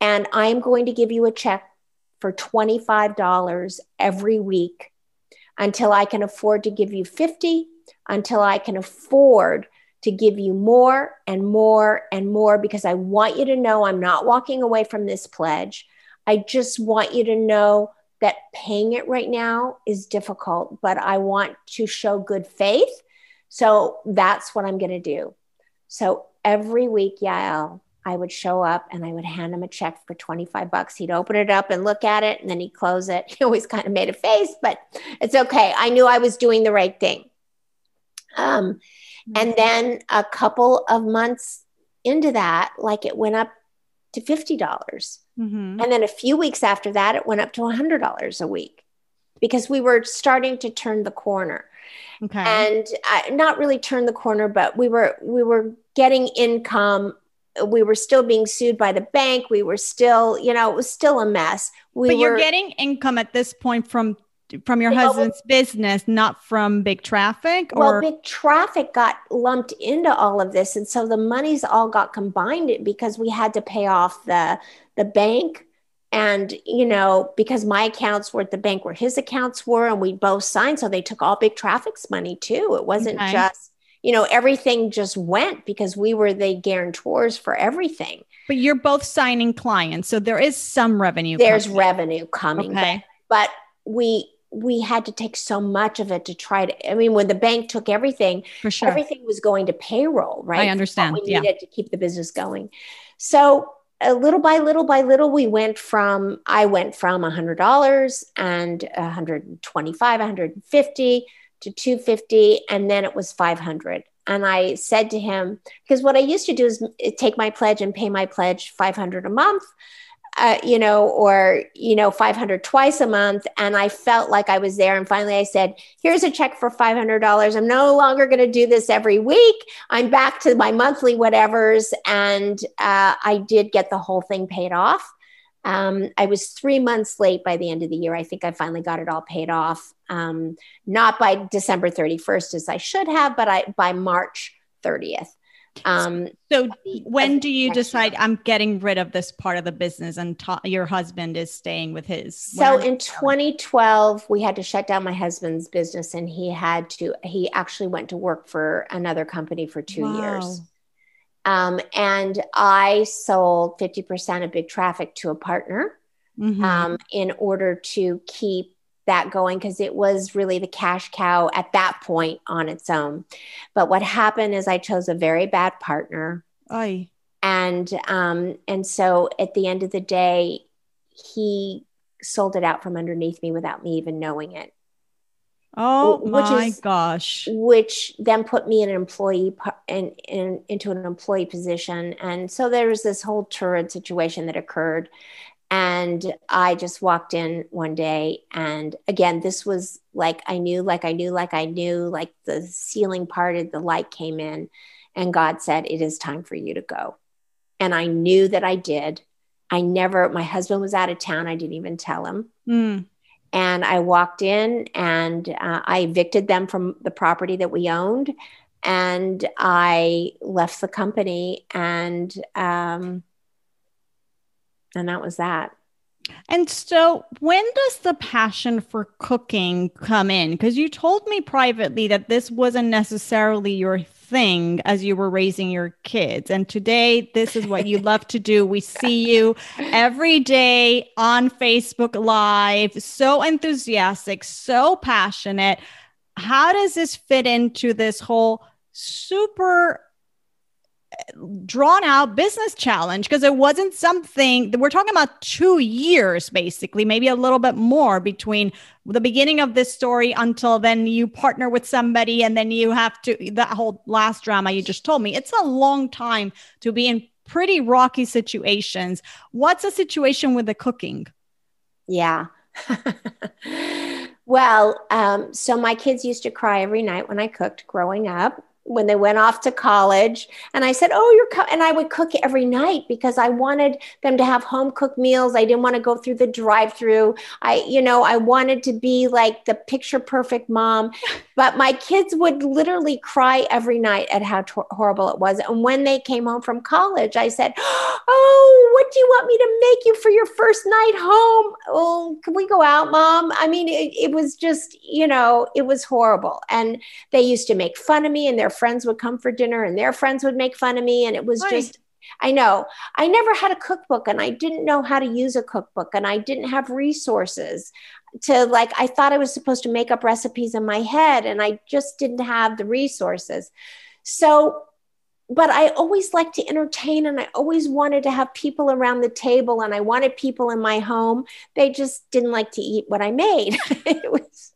and I'm going to give you a check for twenty-five dollars every week until I can afford to give you fifty, until I can afford to give you more and more and more, because I want you to know I'm not walking away from this pledge. I just want you to know that paying it right now is difficult, but I want to show good faith. So that's what I'm going to do. So every week, Yael, I would show up and I would hand him a check for twenty-five bucks. He'd open it up and look at it, and then he'd close it. He always kind of made a face, but it's okay. I knew I was doing the right thing. Um, and then a couple of months into that, like it went up to fifty dollars. Mm-hmm. And then a few weeks after that, it went up to one hundred dollars a week because we were starting to turn the corner. Okay. And uh, not really turn the corner, but we were, we were getting income. We were still being sued by the bank. We were still, you know, it was still a mess. We but were, you're getting income at this point from, from your husband's know, business, not from Big Traffic? Or? Well, Big Traffic got lumped into all of this. And so the monies all got combined because we had to pay off the, the bank. And, you know, because my accounts were at the bank where his accounts were, and we both signed. So they took all Big Traffic's money too. It wasn't okay. just, you know, everything just went because we were the guarantors for everything. But you're both signing clients. So there is some revenue. There's coming. revenue coming. Okay. But, but we, we had to take so much of it to try to, I mean, when the bank took everything, for sure. everything was going to payroll, right? I understand. We needed yeah. to keep the business going. So a little by little by little, we went from, I went from a hundred dollars and one hundred twenty-five, one hundred fifty to two hundred fifty. And then it was five hundred. And I said to him, because what I used to do is take my pledge and pay my pledge five hundred a month. Uh, you know, or, you know, five hundred twice a month. And I felt like I was there. And finally I said, here's a check for five hundred dollars. I'm no longer going to do this every week. I'm back to my monthly whatevers. And uh, I did get the whole thing paid off. Um, I was three months late by the end of the year. I think I finally got it all paid off. Um, not by December thirty-first as I should have, but I, by March thirtieth. Um, so when do you decide I'm getting rid of this part of the business and ta- your husband is staying with his? So in twenty twelve, we had to shut down my husband's business, and he had to, he actually went to work for another company for two wow. years. Um, and I sold fifty percent of Big Traffic to a partner, mm-hmm. um, in order to keep that going, because it was really the cash cow at that point on its own. But what happened is I chose a very bad partner. Aye. And um, and so at the end of the day, he sold it out from underneath me without me even knowing it. Oh which my is, gosh. Which then put me in an employee in, in into an employee position. And so there was this whole turd situation that occurred. And I just walked in one day. And again, this was like, I knew, like I knew, like I knew, like the ceiling parted, the light came in, and God said, it is time for you to go. And I knew that I did. I never, my husband was out of town. I didn't even tell him. Mm. And I walked in, and uh, I evicted them from the property that we owned. And I left the company, and, um, And that was that. And so when does the passion for cooking come in? Because you told me privately that this wasn't necessarily your thing as you were raising your kids. And today, this is what you love to do. We see you every day on Facebook Live, so enthusiastic, so passionate. How does this fit into this whole super drawn out business challenge? Because it wasn't something that we're talking about two years, basically, maybe a little bit more between the beginning of this story until then you partner with somebody, and then you have to, that whole last drama you just told me, it's a long time to be in pretty rocky situations. What's the situation with the cooking? Yeah. Well, um, so my kids used to cry every night when I cooked growing up, when they went off to college. And I said, oh, you're coming. And I would cook every night because I wanted them to have home cooked meals. I didn't want to go through the drive through. I, you know, I wanted to be like the picture perfect mom, but my kids would literally cry every night at how tor- horrible it was. And when they came home from college, I said, oh, what do you want me to make you for your first night home? Oh, can we go out, mom? I mean, it, it was just, you know, it was horrible. And they used to make fun of me, and their friends would come for dinner and their friends would make fun of me. And it was right. just, I know, I never had a cookbook, and I didn't know how to use a cookbook, and I didn't have resources to, like, I thought I was supposed to make up recipes in my head, and I just didn't have the resources. So, but I always liked to entertain, and I always wanted to have people around the table, and I wanted people in my home. They just didn't like to eat what I made. It was...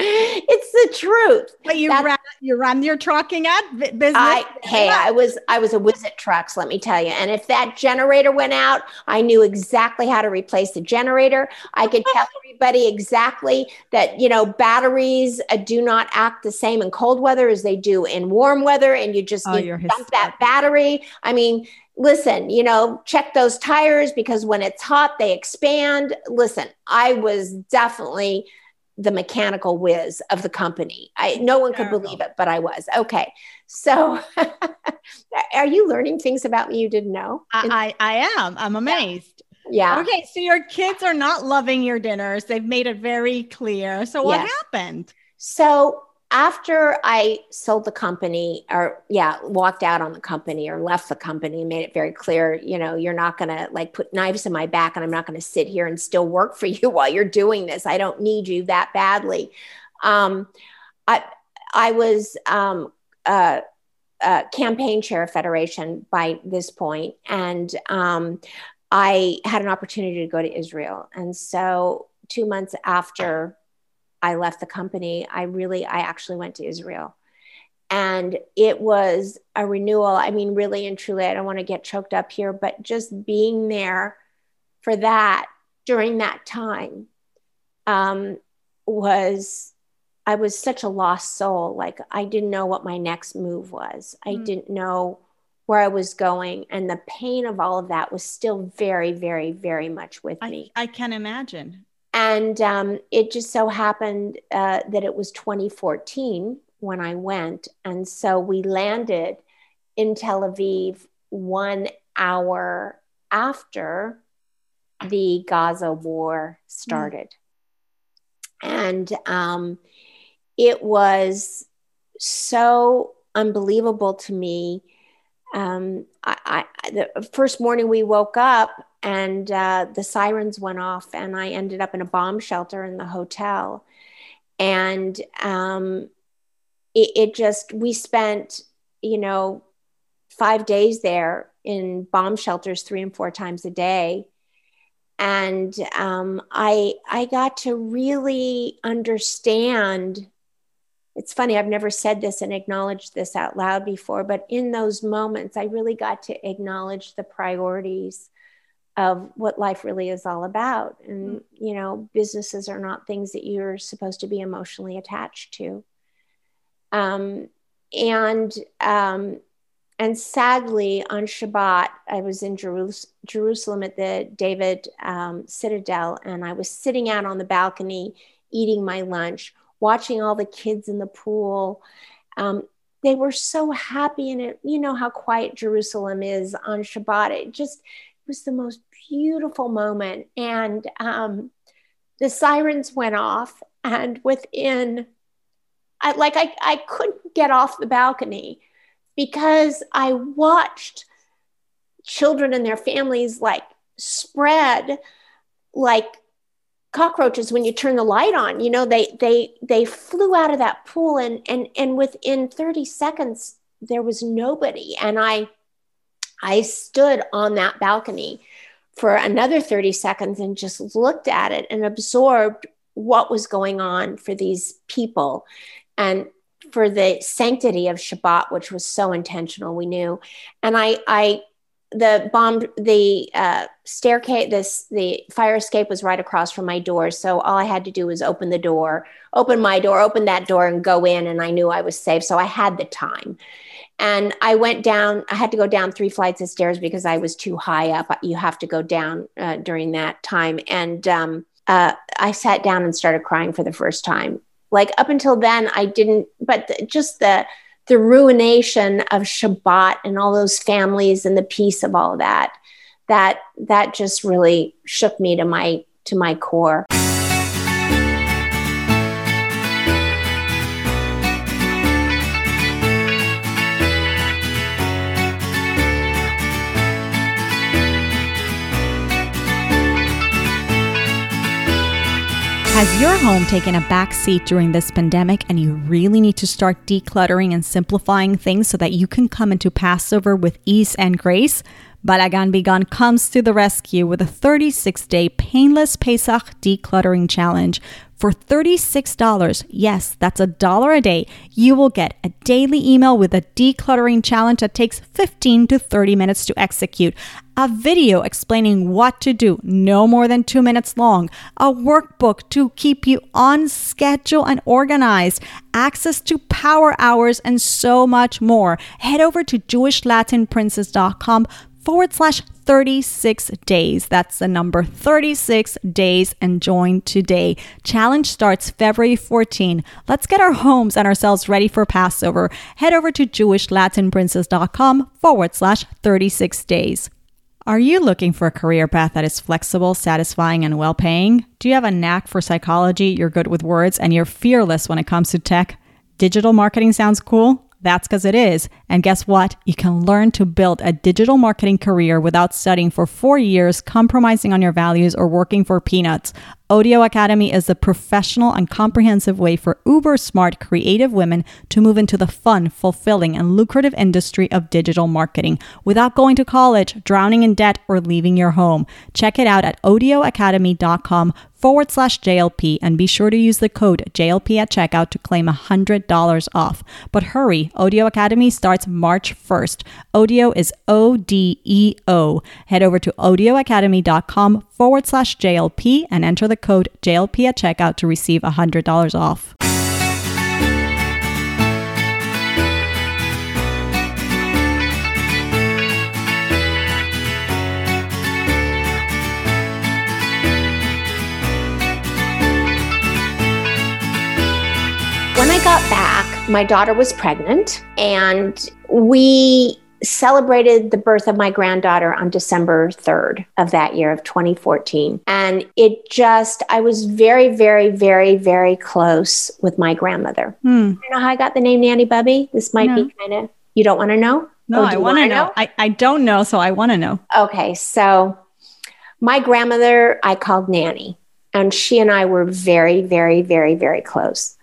It's the truth. But you That's, run, you run your trucking ad business. I, hey, I was I was a whiz at trucks, let me tell you. And if that generator went out, I knew exactly how to replace the generator. I could tell everybody exactly that, you know, batteries uh, do not act the same in cold weather as they do in warm weather, and you just oh, need to dump that battery. I mean, listen, you know, check those tires because when it's hot, they expand. Listen, I was definitely the mechanical whiz of the company. I, no one could believe it, but I was. Okay. So are you learning things about me you didn't know? I, I, I am. I'm amazed. Yeah. Okay. So your kids are not loving your dinners. They've made it very clear. So what yes. happened? So after I sold the company or yeah, walked out on the company or left the company, made it very clear, you know, you're not going to like put knives in my back, and I'm not going to sit here and still work for you while you're doing this. I don't need you that badly. Um, I, I was, um, uh, uh, campaign chair of Federation by this point, and, um, I had an opportunity to go to Israel. And so two months after I left the company, I really, I actually went to Israel, and it was a renewal. I mean, really and truly, I don't want to get choked up here, but just being there for that during that time um, was, I was such a lost soul. Like I didn't know what my next move was. I mm. didn't know where I was going. And the pain of all of that was still very, very, very much with I, me. I can imagine. And um, it just so happened uh, that it was twenty fourteen when I went. And so we landed in Tel Aviv one hour after the Gaza war started. Mm. And um, it was so unbelievable to me. Um, I, I, the first morning we woke up, and uh, the sirens went off, and I ended up in a bomb shelter in the hotel. And um, it, it just, we spent, you know, five days there in bomb shelters three and four times a day. And um, I, I got to really understand. It's funny, I've never said this and acknowledged this out loud before, but in those moments, I really got to acknowledge the priorities of what life really is all about. And, you know, businesses are not things that you're supposed to be emotionally attached to. Um, and, um, and sadly on Shabbat, I was in Jerus- Jerusalem at the David um, Citadel, and I was sitting out on the balcony, eating my lunch, watching all the kids in the pool. Um, they were so happy. And it, you know how quiet Jerusalem is on Shabbat. It just, was the most beautiful moment. And um, the sirens went off, and within, I, like I, I couldn't get off the balcony because I watched children and their families like spread like cockroaches when you turn the light on. You know, they they they flew out of that pool, and and and within thirty seconds there was nobody, and I I stood on that balcony for another thirty seconds and just looked at it and absorbed what was going on for these people and for the sanctity of Shabbat, which was so intentional, we knew. And I, I the bomb, the uh, staircase, this, the fire escape was right across from my door. So all I had to do was open the door, open my door, open that door and go in. And I knew I was safe. So I had the time. And I went down, I had to go down three flights of stairs because I was too high up. You have to go down uh, during that time. And um, uh, I sat down and started crying for the first time. Like up until then, I didn't, but the, just the, the ruination of Shabbat and all those families and the peace of all that, that, that just really shook me to my, to my core. Has your home taken a back seat during this pandemic and you really need to start decluttering and simplifying things so that you can come into Passover with ease and grace? Balagan Be Gone comes to the rescue with a thirty-six day painless Pesach decluttering challenge. For thirty-six dollars, yes, that's a dollar a day, you will get a daily email with a decluttering challenge that takes fifteen to thirty minutes to execute, a video explaining what to do, no more than two minutes long, a workbook to keep you on schedule and organized, access to power hours, and so much more. Head over to jewish latin princess dot com forward slash thirty-six days. That's the number thirty-six days and join today. Challenge starts February fourteenth. Let's get our homes and ourselves ready for Passover. Head over to jewish latin princess dot com forward slash thirty-six days. Are you looking for a career path that is flexible, satisfying, and well-paying? Do you have a knack for psychology, you're good with words, and you're fearless when it comes to tech? Digital marketing sounds cool? That's because it is. And guess what? You can learn to build a digital marketing career without studying for four years, compromising on your values, or working for peanuts. Odeo Academy is the professional and comprehensive way for uber-smart, creative women to move into the fun, fulfilling, and lucrative industry of digital marketing without going to college, drowning in debt, or leaving your home. Check it out at odeo academy dot com forward slash J L P and be sure to use the code J L P at checkout to claim one hundred dollars off. But hurry, Odeo Academy starts March first. Odeo is O D E O. Head over to odeo academy dot com forward slash J L P and enter the code J L P at checkout to receive one hundred dollars off. When I got back, my daughter was pregnant, and we celebrated the birth of my granddaughter on December third of that year of twenty fourteen. And it just, I was very, very, very, very close with my grandmother. Hmm. You know how I got the name Nanny Bubby? This might no. be kind of, you don't want to know? No, I want to know. know? I, I don't know, so I want to know. Okay, so my grandmother, I called Nanny, and she and I were very, very, very, very close.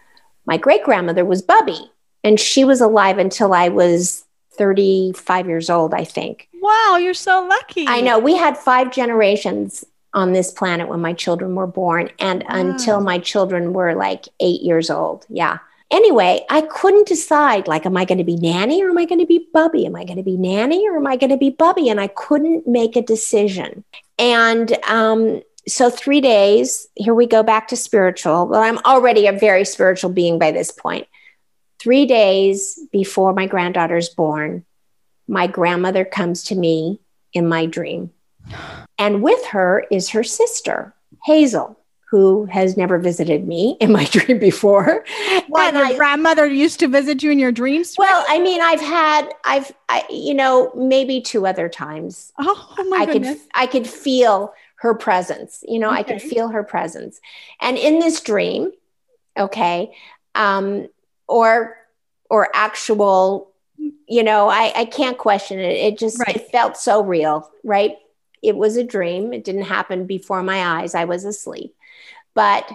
My great-grandmother was Bubby, and she was alive until I was thirty-five years old, I think. Wow, you're so lucky. I know. We had five generations on this planet when my children were born, and wow. until my children were like eight years old. Yeah. Anyway, I couldn't decide, like, am I going to be Nanny or am I going to be Bubby? Am I going to be Nanny or am I going to be Bubby? And I couldn't make a decision. And um so three days, here we go back to spiritual. Well, I'm already a very spiritual being by this point. Three days before my granddaughter's born, my grandmother comes to me in my dream. And with her is her sister, Hazel, who has never visited me in my dream before. Well, and your I, grandmother used to visit you in your dreams? Well, I mean, I've had, I've, I, you know, maybe two other times. Oh, oh my I goodness. Could, I could feel her presence, you know, okay. I could feel her presence. And in this dream, okay, um, or, or actual, you know, I, I can't question it. It just, right. it felt so real, right? It was a dream. It didn't happen before my eyes. I was asleep, but,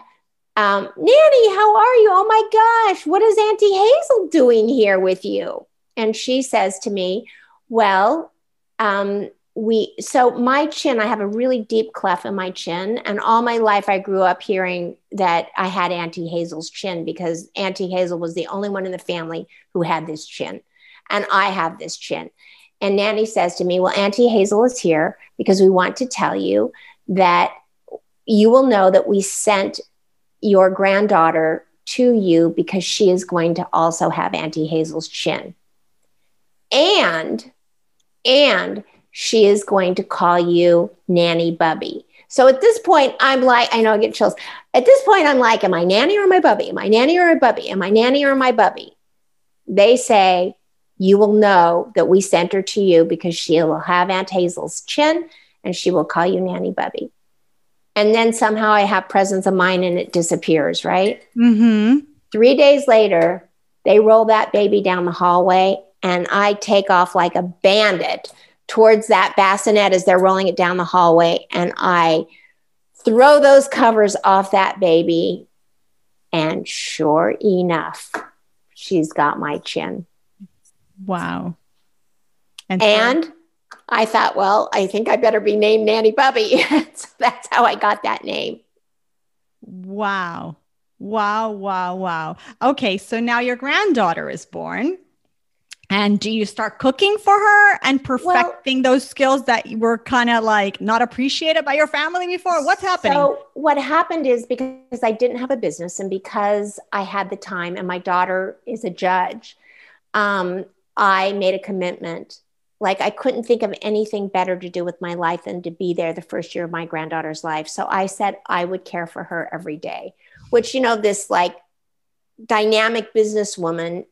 um, Nanny, how are you? Oh my gosh, what is Auntie Hazel doing here with you? And she says to me, well, um, We, so my chin, I have a really deep cleft in my chin, and all my life I grew up hearing that I had Auntie Hazel's chin because Auntie Hazel was the only one in the family who had this chin, and I have this chin. And Nanny says to me, well, Auntie Hazel is here because we want to tell you that you will know that we sent your granddaughter to you because she is going to also have Auntie Hazel's chin. And, and she is going to call you Nanny Bubby. So at this point, I'm like, I know I get chills. At this point, I'm like, am I Nanny or my Bubby? Am I Nanny or a Bubby? Am I Nanny or my Bubby? They say, you will know that we sent her to you because she will have Aunt Hazel's chin and she will call you Nanny Bubby. And then somehow I have presence of mind and it disappears, right? Mm-hmm. Three days later, they roll that baby down the hallway and I take off like a bandit towards that bassinet as they're rolling it down the hallway. And I throw those covers off that baby. And sure enough, she's got my chin. Wow. And, and I thought, well, I think I better be named Nanny Bubby. So that's how I got that name. Wow. Wow, wow, wow. Okay. So now your granddaughter is born. And do you start cooking for her and perfecting well, those skills that were kind of like not appreciated by your family before? What's happening? So what happened is because I didn't have a business and because I had the time and my daughter is a judge, um, I made a commitment. Like I couldn't think of anything better to do with my life than to be there the first year of my granddaughter's life. So I said I would care for her every day, which, you know, this like dynamic businesswoman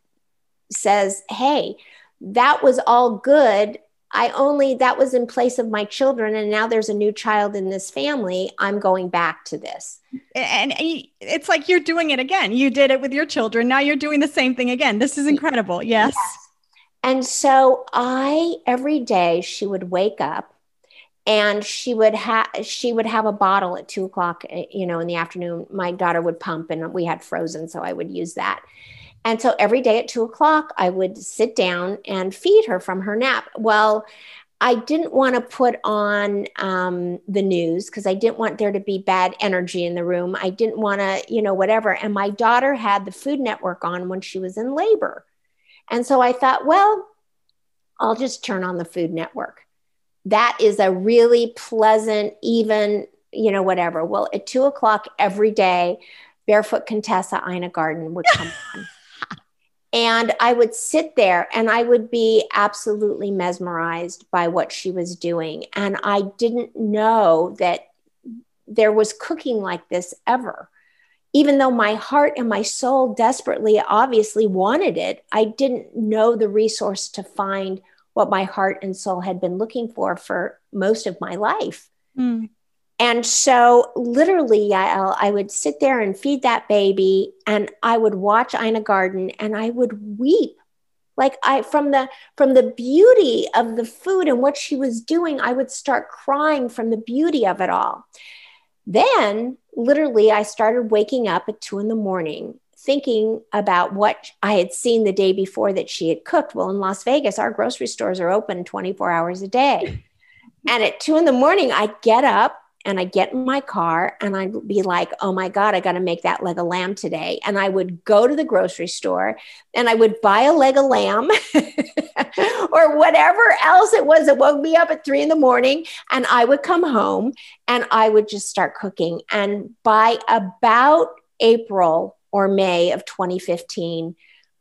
says, hey, that was all good. I only, that was in place of my children. And now there's a new child in this family. I'm going back to this. And it's like, you're doing it again. You did it with your children. Now you're doing the same thing again. This is incredible. Yes. yes. And so I, every day she would wake up and she would have, she would have a bottle at two o'clock, you know, in the afternoon, my daughter would pump and we had Frozen. So I would use that. And so every day at two o'clock, I would sit down and feed her from her nap. Well, I didn't want to put on um, the news because I didn't want there to be bad energy in the room. I didn't want to, you know, whatever. And my daughter had the Food Network on when she was in labor. And so I thought, well, I'll just turn on the Food Network. That is a really pleasant, even, you know, whatever. Well, at two o'clock every day, Barefoot Contessa, Ina Garten would come on. And I would sit there and I would be absolutely mesmerized by what she was doing. And I didn't know that there was cooking like this ever. Even though my heart and my soul desperately, obviously wanted it, I didn't know the resource to find what my heart and soul had been looking for for most of my life. Mm. And so literally, Yael, I would sit there and feed that baby and I would watch Ina Garten and I would weep. Like I, from the, from the beauty of the food and what she was doing, I would start crying from the beauty of it all. Then literally I started waking up at two in the morning thinking about what I had seen the day before that she had cooked. Well, in Las Vegas, our grocery stores are open twenty-four hours a day. And at two in the morning, I get up. And I get in my car and I'd be like, oh my God, I got to make that leg of lamb today. And I would go to the grocery store and I would buy a leg of lamb or whatever else it was that woke me up at three in the morning. And I would come home and I would just start cooking. And by about April or May of twenty fifteen,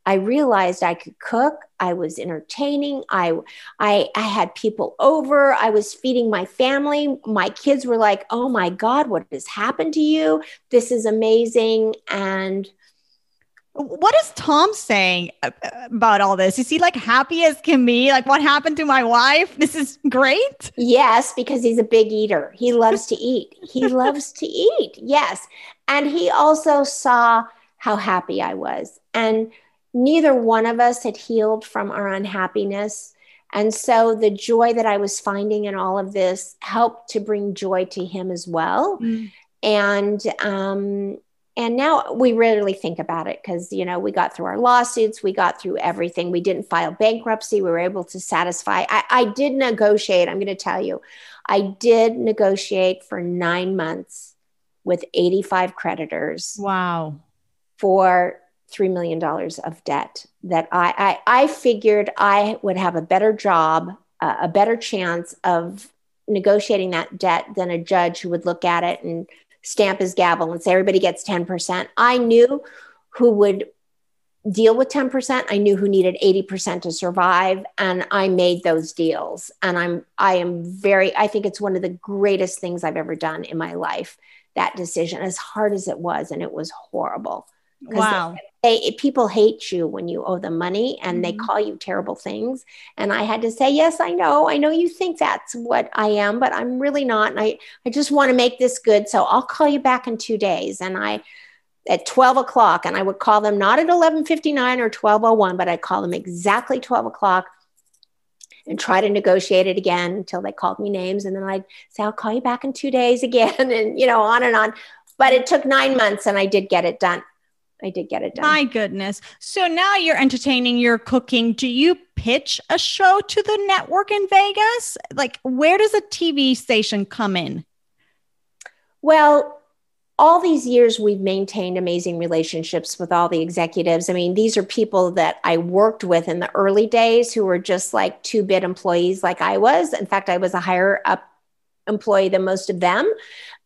I realized I could cook. I was entertaining. I, I, I had people over. I was feeding my family. My kids were like, oh my God, what has happened to you? This is amazing. And what is Tom saying about all this? Is he like happy as can be? Like what happened to my wife? This is great. Yes, because he's a big eater. He loves to eat. He loves to eat. Yes. And he also saw how happy I was. And neither one of us had healed from our unhappiness. And so the joy that I was finding in all of this helped to bring joy to him as well. Mm. And, um, and now we rarely think about it because, you know, we got through our lawsuits, we got through everything. We didn't file bankruptcy. We were able to satisfy. I, I did negotiate. I'm going to tell you, I did negotiate for nine months with eighty-five creditors. Wow. For three million dollars of debt that I, I, I figured I would have a better job, uh, a better chance of negotiating that debt than a judge who would look at it and stamp his gavel and say, everybody gets ten percent. I knew who would deal with ten percent. I knew who needed eighty percent to survive. And I made those deals. And I'm, I am very, I think it's one of the greatest things I've ever done in my life, that decision, as hard as it was. And it was horrible. Wow. They, they, people hate you when you owe them money and mm-hmm. they call you terrible things. And I had to say, yes, I know. I know you think that's what I am, but I'm really not. And I, I just want to make this good. So I'll call you back in two days. And I, at twelve o'clock, and I would call them not at eleven fifty-nine or twelve oh one, but I'd call them exactly twelve o'clock and try to negotiate it again until they called me names. And then I'd say, I'll call you back in two days again. And, you know, on and on. But it took nine months and I did get it done. I did get it done. My goodness. So now you're entertaining, you're cooking. Do you pitch a show to the network in Vegas? Like, where does a T V station come in? Well, all these years we've maintained amazing relationships with all the executives. I mean, these are people that I worked with in the early days who were just like two-bit employees like I was. In fact, I was a higher up employee than most of them.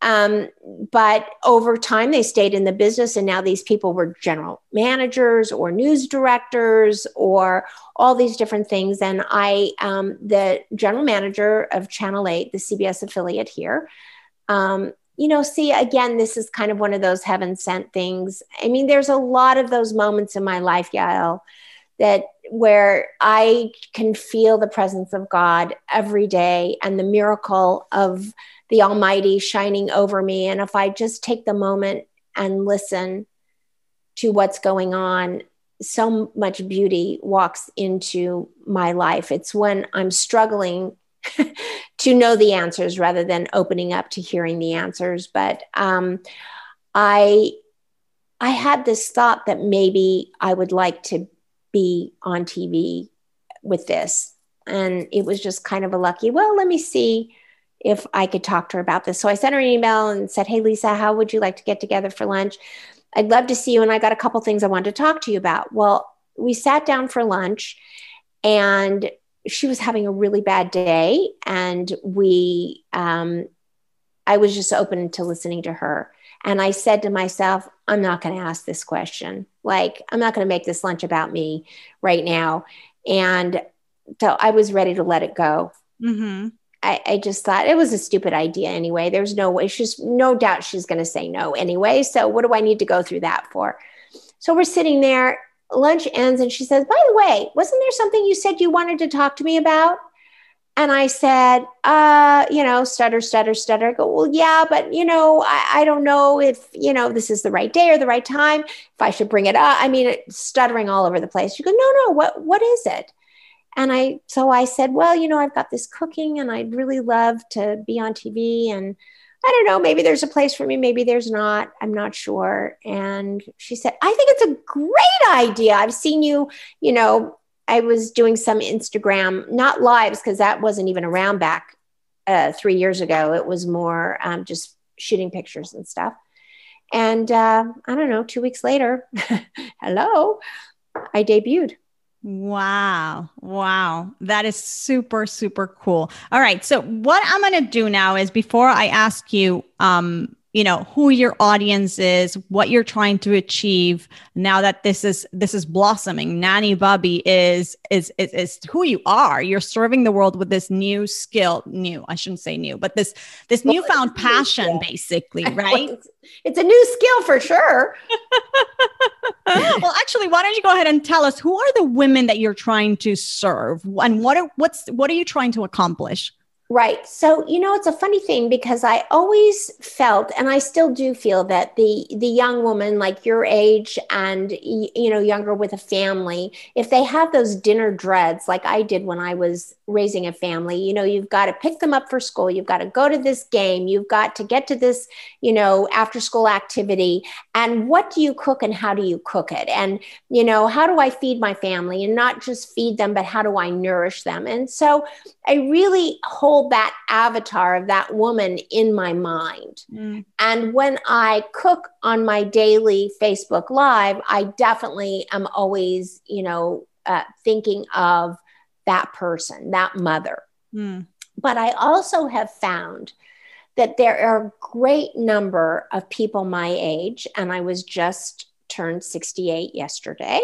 Um, but over time, they stayed in the business. And now these people were general managers or news directors or all these different things. And I, um, the general manager of Channel eight, the C B S affiliate here, um, you know, see, again, this is kind of one of those heaven sent things. I mean, there's a lot of those moments in my life, Yael, that where I can feel the presence of God every day and the miracle of the Almighty shining over me. And if I just take the moment and listen to what's going on, so much beauty walks into my life. It's when I'm struggling to know the answers rather than opening up to hearing the answers. But um, I, I had this thought that maybe I would like to be on T V with this. And it was just kind of a lucky, well, let me see if I could talk to her about this. So I sent her an email and said, hey, Lisa, how would you like to get together for lunch? I'd love to see you. And I got a couple things I wanted to talk to you about. Well, we sat down for lunch and she was having a really bad day. And we, um, I was just open to listening to her. And I said to myself, I'm not going to ask this question. Like, I'm not going to make this lunch about me right now. And so I was ready to let it go. Mm-hmm. I, I just thought it was a stupid idea anyway. There's no way. She's no doubt she's going to say no anyway. So what do I need to go through that for? So we're sitting there, lunch ends. And she says, by the way, wasn't there something you said you wanted to talk to me about? And I said, uh, you know, stutter, stutter, stutter. I go, well, yeah, but, you know, I, I don't know if, you know, this is the right day or the right time, if I should bring it up. I mean, stuttering all over the place. She goes, no, no, what, what is it? And I, so I said, well, you know, I've got this cooking and I'd really love to be on T V. And I don't know, maybe there's a place for me. Maybe there's not. I'm not sure. And she said, I think it's a great idea. I've seen you, you know, I was doing some Instagram, not lives, because that wasn't even around back uh, three years ago. It was more um, just shooting pictures and stuff. And uh, I don't know, two weeks later, hello, I debuted. Wow. Wow. That is super, super cool. All right. So what I'm going to do now is before I ask you, um, you know, who your audience is, what you're trying to achieve now that this is, this is blossoming. Nanny Bubby is, is, is, is who you are. You're serving the world with this new skill, new, I shouldn't say new, but this, this well, newfound passion, new basically, right? Well, it's, it's a new skill for sure. Well, actually, why don't you go ahead and tell us who are the women that you're trying to serve and what are, what's, what are you trying to accomplish? Right. So, you know, it's a funny thing because I always felt, and I still do feel that the, the young woman like your age and, you know, younger with a family, if they have those dinner dreads, like I did when I was raising a family, you know, you've got to pick them up for school. You've got to go to this game. You've got to get to this, you know, after school activity. And what do you cook and how do you cook it? And, you know, how do I feed my family and not just feed them, but how do I nourish them? And so I really hold hold that avatar of that woman in my mind. Mm. And when I cook on my daily Facebook Live, I definitely am always, you know, uh, thinking of that person, that mother. Mm. But I also have found that there are a great number of people my age, and I was just turned sixty-eight yesterday.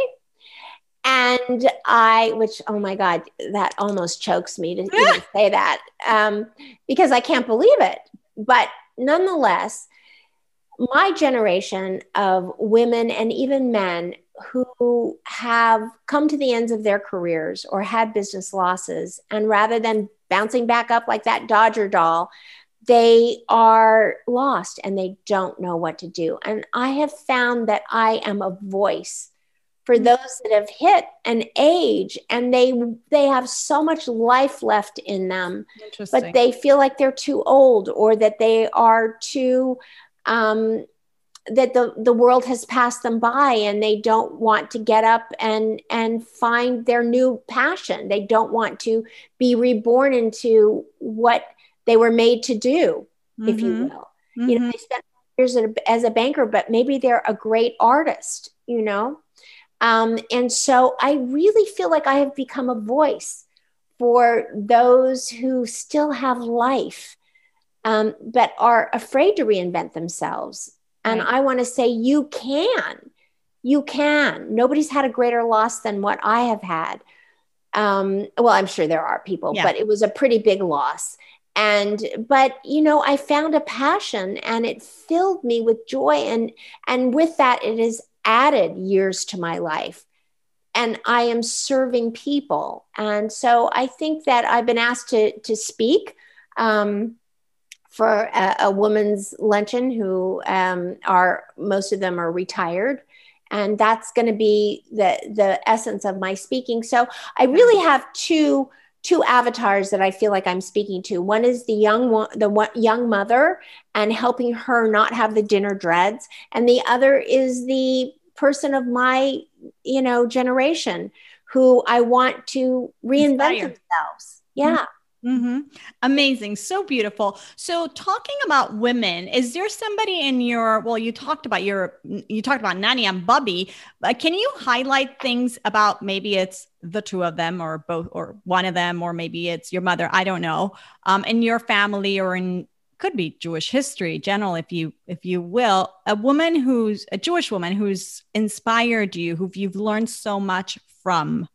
And I, which, oh my God, that almost chokes me to even say that, um, because I can't believe it. But nonetheless, my generation of women and even men who have come to the ends of their careers or had business losses, and rather than bouncing back up like that Dodger doll, they are lost and they don't know what to do. And I have found that I am a voice for those that have hit an age and they they have so much life left in them, but they feel like they're too old, or that they are too, um, that the, the world has passed them by and they don't want to get up and, and find their new passion. They don't want to be reborn into what they were made to do, mm-hmm. if you will. Mm-hmm. You know, they spent years as a banker, but maybe they're a great artist, you know? Um, and so I really feel like I have become a voice for those who still have life, um, but are afraid to reinvent themselves. And right. I want to say, you can, you can. Nobody's had a greater loss than what I have had. Um, well, I'm sure there are people, yeah. but it was a pretty big loss. And, but, you know, I found a passion and it filled me with joy. And, and with that, it is added years to my life, and I am serving people. And so I think that I've been asked to, to speak um, for a, a woman's luncheon who um, are, most of them are retired. And that's going to be the, the essence of my speaking. So I really have two, two avatars that I feel like I'm speaking to. One is the young one, the one, young mother, and helping her not have the dinner dreads. And the other is the person of my, you know, generation who I want to reinvent Inspire. themselves. Yeah. Mm-hmm. Amazing. So beautiful. So talking about women, is there somebody in your, well, you talked about your, you talked about Nanny and Bubby, but can you highlight things about, maybe it's the two of them or both, or one of them, or maybe it's your mother, I don't know, um, in your family, or in, could be Jewish history general, if you, if you will, a woman who's a Jewish woman who's inspired you, who you've learned so much from?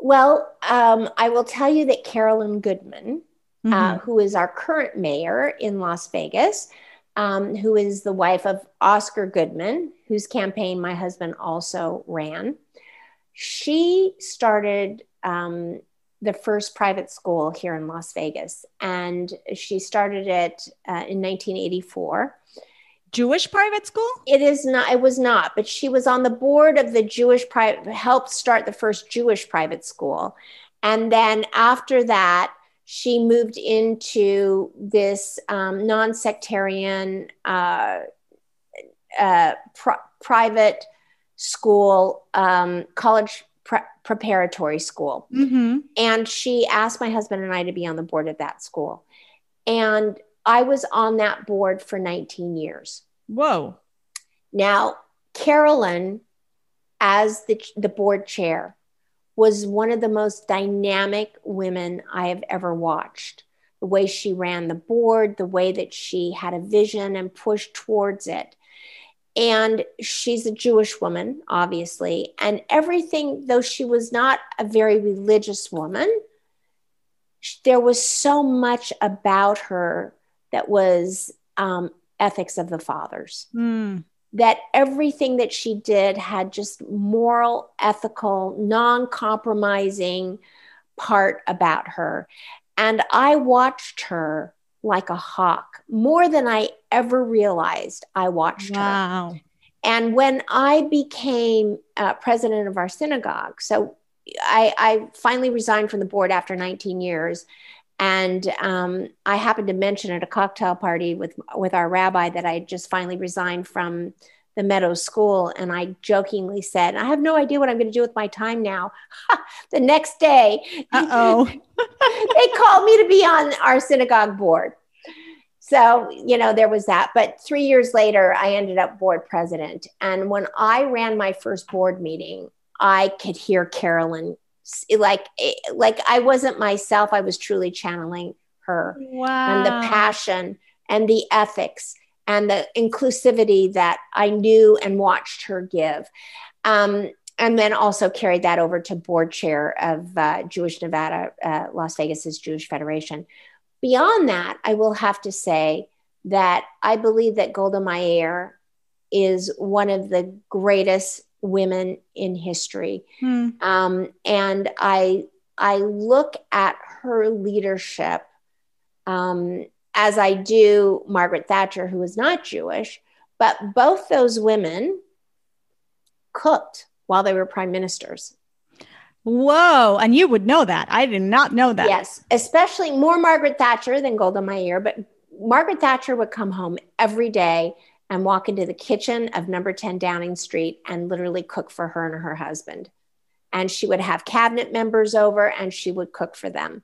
Well, um, I will tell you that Carolyn Goodman, mm-hmm. uh, who is our current mayor in Las Vegas, um, who is the wife of Oscar Goodman, whose campaign my husband also ran, she started um, the first private school here in Las Vegas. And she started it uh, in nineteen eighty-four. Jewish private school? It is not, it was not, but she was on the board of the Jewish private, helped start the first Jewish private school. And then after that, she moved into this um, non-sectarian uh, uh, pr- private school, um, college pre- preparatory school. Mm-hmm. And she asked my husband and I to be on the board of that school. And I was on that board for nineteen years. Whoa. Now, Carolyn, as the, the board chair, was one of the most dynamic women I have ever watched. The way she ran the board, the way that she had a vision and pushed towards it. And she's a Jewish woman, obviously. And everything, though she was not a very religious woman, there was so much about her that was um, ethics of the fathers, mm. that everything that she did had just moral, ethical, non-compromising part about her. And I watched her like a hawk, more than I ever realized I watched wow. her. And when I became uh, president of our synagogue, so I, I finally resigned from the board after nineteen years. And um, I happened to mention at a cocktail party with with our rabbi that I had just finally resigned from the Meadows School. And I jokingly said, I have no idea what I'm going to do with my time now. The next day, uh-oh. They called me to be on our synagogue board. So, you know, there was that. But three years later, I ended up board president. And when I ran my first board meeting, I could hear Carolyn, like, like I wasn't myself. I was truly channeling her. Wow. And the passion and the ethics and the inclusivity that I knew and watched her give. Um, and then also carried that over to board chair of uh, Jewish Nevada, uh, Las Vegas's Jewish Federation. Beyond that, I will have to say that I believe that Golda Meir is one of the greatest women in history. Hmm. Um, and I, I look at her leadership um, as I do Margaret Thatcher, who is not Jewish, but both those women cooked while they were prime ministers. Whoa. And you would know that. I did not know that. Yes. Especially more Margaret Thatcher than Golda Meir, but Margaret Thatcher would come home every day and walk into the kitchen of Number ten Downing Street and literally cook for her and her husband. And she would have cabinet members over and she would cook for them.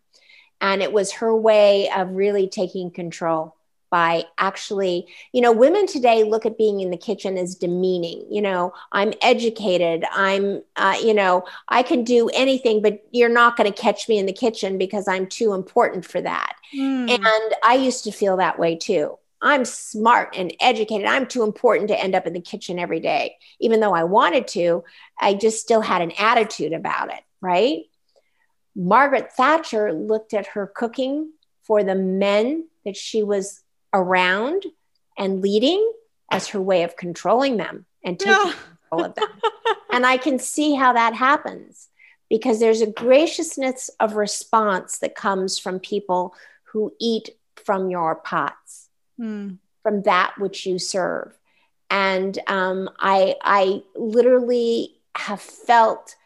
And it was her way of really taking control by actually, you know, women today look at being in the kitchen as demeaning. You know, I'm educated. I'm, uh, you know, I can do anything, but you're not going to catch me in the kitchen because I'm too important for that. Mm. And I used to feel that way too. I'm smart and educated. I'm too important to end up in the kitchen every day. Even though I wanted to, I just still had an attitude about it, right? Margaret Thatcher looked at her cooking for the men that she was around and leading as her way of controlling them and taking no. control of them. And I can see how that happens because there's a graciousness of response that comes from people who eat from your pots, mm. from that which you serve. And um, I, I literally have felt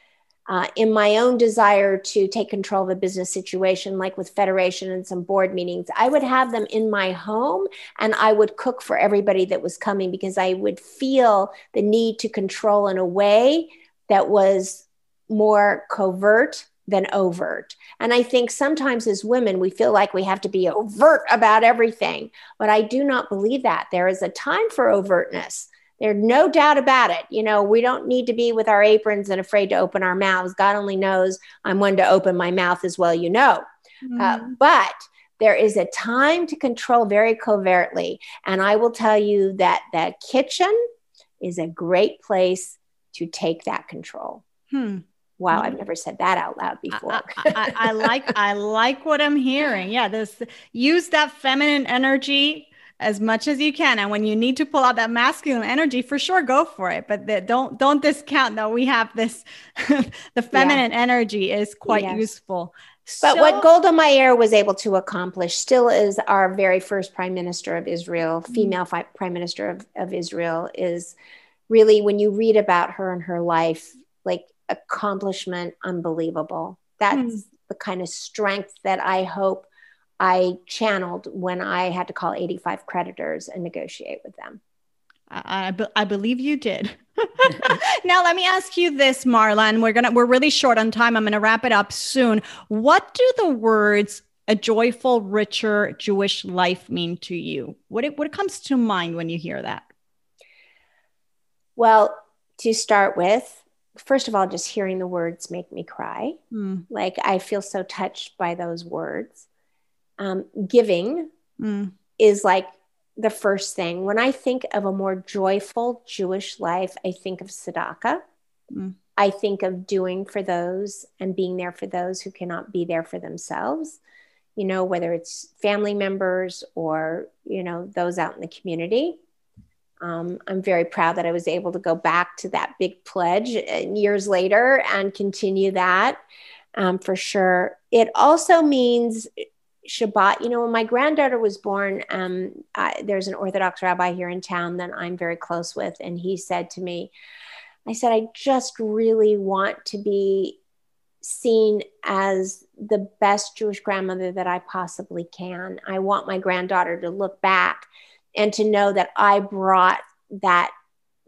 Uh, in my own desire to take control of a business situation, like with Federation and some board meetings, I would have them in my home and I would cook for everybody that was coming because I would feel the need to control in a way that was more covert than overt. And I think sometimes as women, we feel like we have to be overt about everything, but I do not believe that. There is a time for overtness. There's no doubt about it. You know, we don't need to be with our aprons and afraid to open our mouths. God only knows I'm one to open my mouth as well, you know. Mm. Uh, but there is a time to control very covertly. And I will tell you that the kitchen is a great place to take that control. Hmm. Wow, I've never said that out loud before. I, I, I like I like what I'm hearing. Yeah, this use that feminine energy as much as you can. And when you need to pull out that masculine energy, for sure, go for it. But the, don't don't discount that we have this, the feminine yeah. energy is quite yes. useful. But so- what Golda Meir was able to accomplish still is our very first prime minister of Israel, female mm-hmm. fi- prime minister of, of Israel is really, when you read about her and her life, like accomplishment, unbelievable. That's mm-hmm. the kind of strength that I hope I channeled when I had to call eighty-five creditors and negotiate with them. I, I, be, I believe you did. Now, let me ask you this, Marla, and we're gonna we're really short on time. I'm gonna wrap it up soon. What do the words "a joyful, richer Jewish life" mean to you? What it, what comes to mind when you hear that? Well, to start with, first of all, just hearing the words make me cry. Mm. Like I feel so touched by those words. Um, giving mm. is like the first thing. When I think of a more joyful Jewish life, I think of tzedakah. Mm. I think of doing for those and being there for those who cannot be there for themselves, you know, whether it's family members or, you know, those out in the community. Um, I'm very proud that I was able to go back to that big pledge years later and continue that um, for sure. It also means Shabbat. You know, when my granddaughter was born, um, I, there's an Orthodox rabbi here in town that I'm very close with. And he said to me, I said, I just really want to be seen as the best Jewish grandmother that I possibly can. I want my granddaughter to look back and to know that I brought that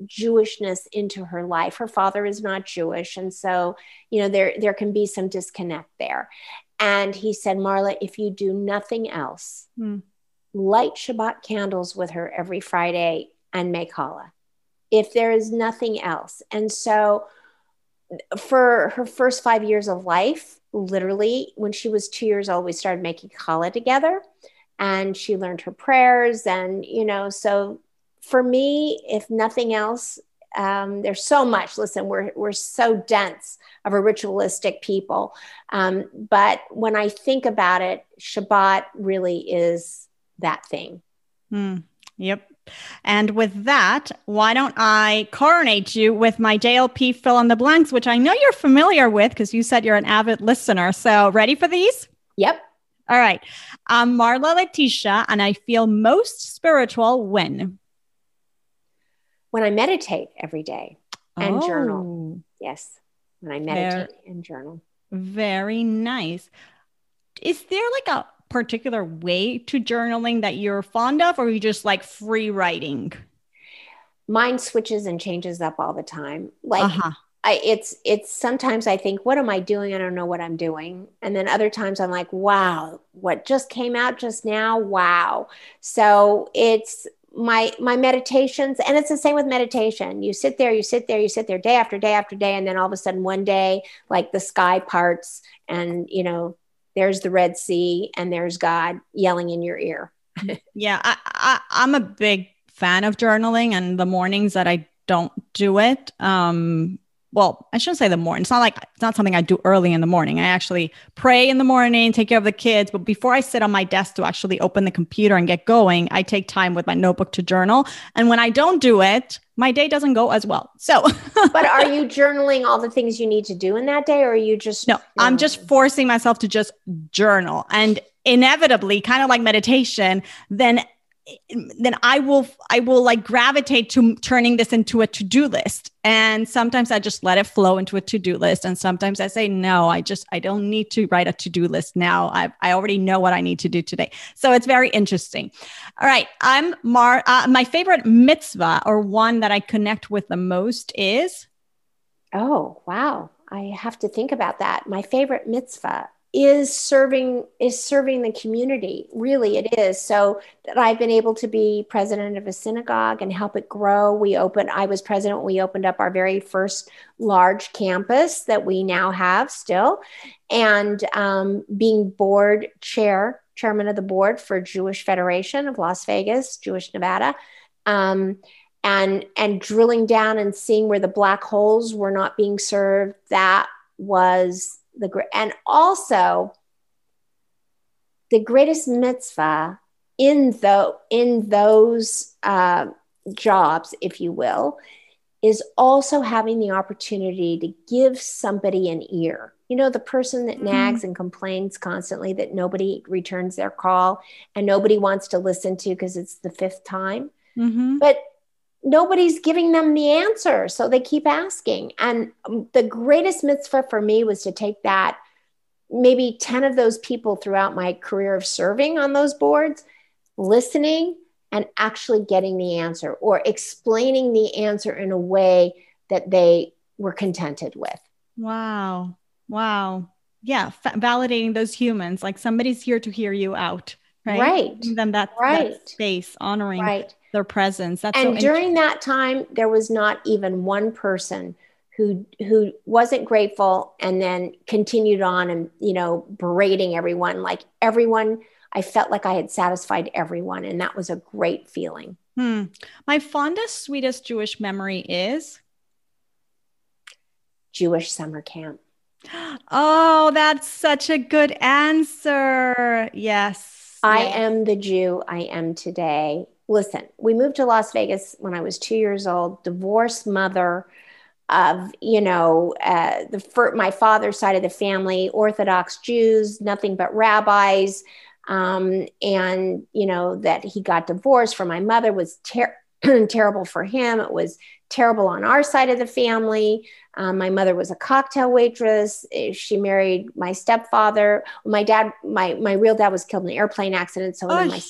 Jewishness into her life. Her father is not Jewish. And so, you know, there, there can be some disconnect there. And he said, Marla, if you do nothing else, mm. light Shabbat candles with her every Friday and make challah, if there is nothing else. And so for her first five years of life, literally when she was two years old, we started making challah together and she learned her prayers. And, you know, so for me, if nothing else, um, there's so much, listen, we're, we're so dense of a ritualistic people. Um, but when I think about it, Shabbat really is that thing. Mm, yep. And with that, why don't I coronate you with my J L P fill in the blanks, which I know you're familiar with because you said you're an avid listener. So ready for these? Yep. All right. I'm Marla Letizia, and I feel most spiritual when? When I meditate every day and oh. journal. Yes. When I meditate very, and journal. Very nice. Is there like a particular way to journaling that you're fond of, or are you just like free writing? Mine switches and changes up all the time. Like uh-huh. I, it's, it's sometimes I think, what am I doing? I don't know what I'm doing. And then other times I'm like, wow, what just came out just now? Wow. So it's my, my meditations. And it's the same with meditation. You sit there, you sit there, you sit there day after day after day. And then all of a sudden one day, like the sky parts and, you know, there's the Red Sea and there's God yelling in your ear. yeah. I, I, I'm a big fan of journaling, and the mornings that I don't do it. Um, well, I shouldn't say the morning. It's not like, it's not something I do early in the morning. I actually pray in the morning, take care of the kids. But before I sit on my desk to actually open the computer and get going, I take time with my notebook to journal. And when I don't do it, my day doesn't go as well. So, but are you journaling all the things you need to do in that day? Or are you just, no, journaling? I'm just forcing myself to just journal, and inevitably kind of like meditation. Then, then I will, I will like gravitate to turning this into a to-do list. And sometimes I just let it flow into a to-do list. And sometimes I say, no, I just, I don't need to write a to-do list now. I I already know what I need to do today. So it's very interesting. All right. I'm Mar, uh, my favorite mitzvah, or one that I connect with the most, is. Oh, wow. I have to think about that. My favorite mitzvah is serving, is serving the community. Really, it is. So that I've been able to be president of a synagogue and help it grow. We opened, I was president, we opened up our very first large campus that we now have still. And um, being board chair, chairman of the board for Jewish Federation of Las Vegas, Jewish Nevada, um, and, and drilling down and seeing where the black holes were not being served. That was The and also the greatest mitzvah in the in those uh, jobs, if you will, is also having the opportunity to give somebody an ear. You know, the person that nags mm-hmm. and complains constantly that nobody returns their call and nobody wants to listen to because it's the fifth time, mm-hmm. but nobody's giving them the answer. So they keep asking. And the greatest mitzvah for me was to take that, maybe ten of those people throughout my career of serving on those boards, listening and actually getting the answer, or explaining the answer in a way that they were contented with. Wow. Wow. Yeah. F- validating those humans, like somebody's here to hear you out. Right. Right. Giving them that, right. that space, honoring right. their presence. That's and so during that time, there was not even one person who, who wasn't grateful and then continued on and, you know, berating everyone, like everyone, I felt like I had satisfied everyone. And that was a great feeling. Hmm. My fondest, sweetest Jewish memory is Jewish summer camp. Oh, that's such a good answer. Yes. I am the Jew I am today. Listen, we moved to Las Vegas when I was two years old, divorced mother of, you know, uh, the for my father's side of the family, Orthodox Jews, nothing but rabbis. Um, and, you know, that he got divorced from my mother was ter- terrible for him. It was terrible on our side of the family. Um, my mother was a cocktail waitress. She married my stepfather. My dad, my, my real dad was killed in an airplane accident. So then my,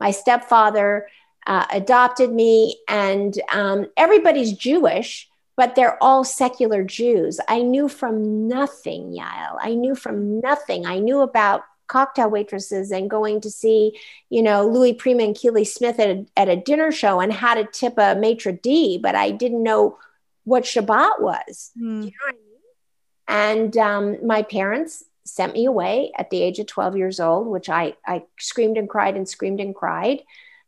my stepfather, uh, adopted me, and um, everybody's Jewish, but they're all secular Jews. I knew from nothing, Yael. I knew from nothing. I knew about cocktail waitresses and going to see, you know, Louis Prima and Keely Smith at a, at a dinner show and how to tip a maitre d', but I didn't know what Shabbat was. Mm. You know what I mean? And um, my parents sent me away at the age of twelve years old, which I, I screamed and cried and screamed and cried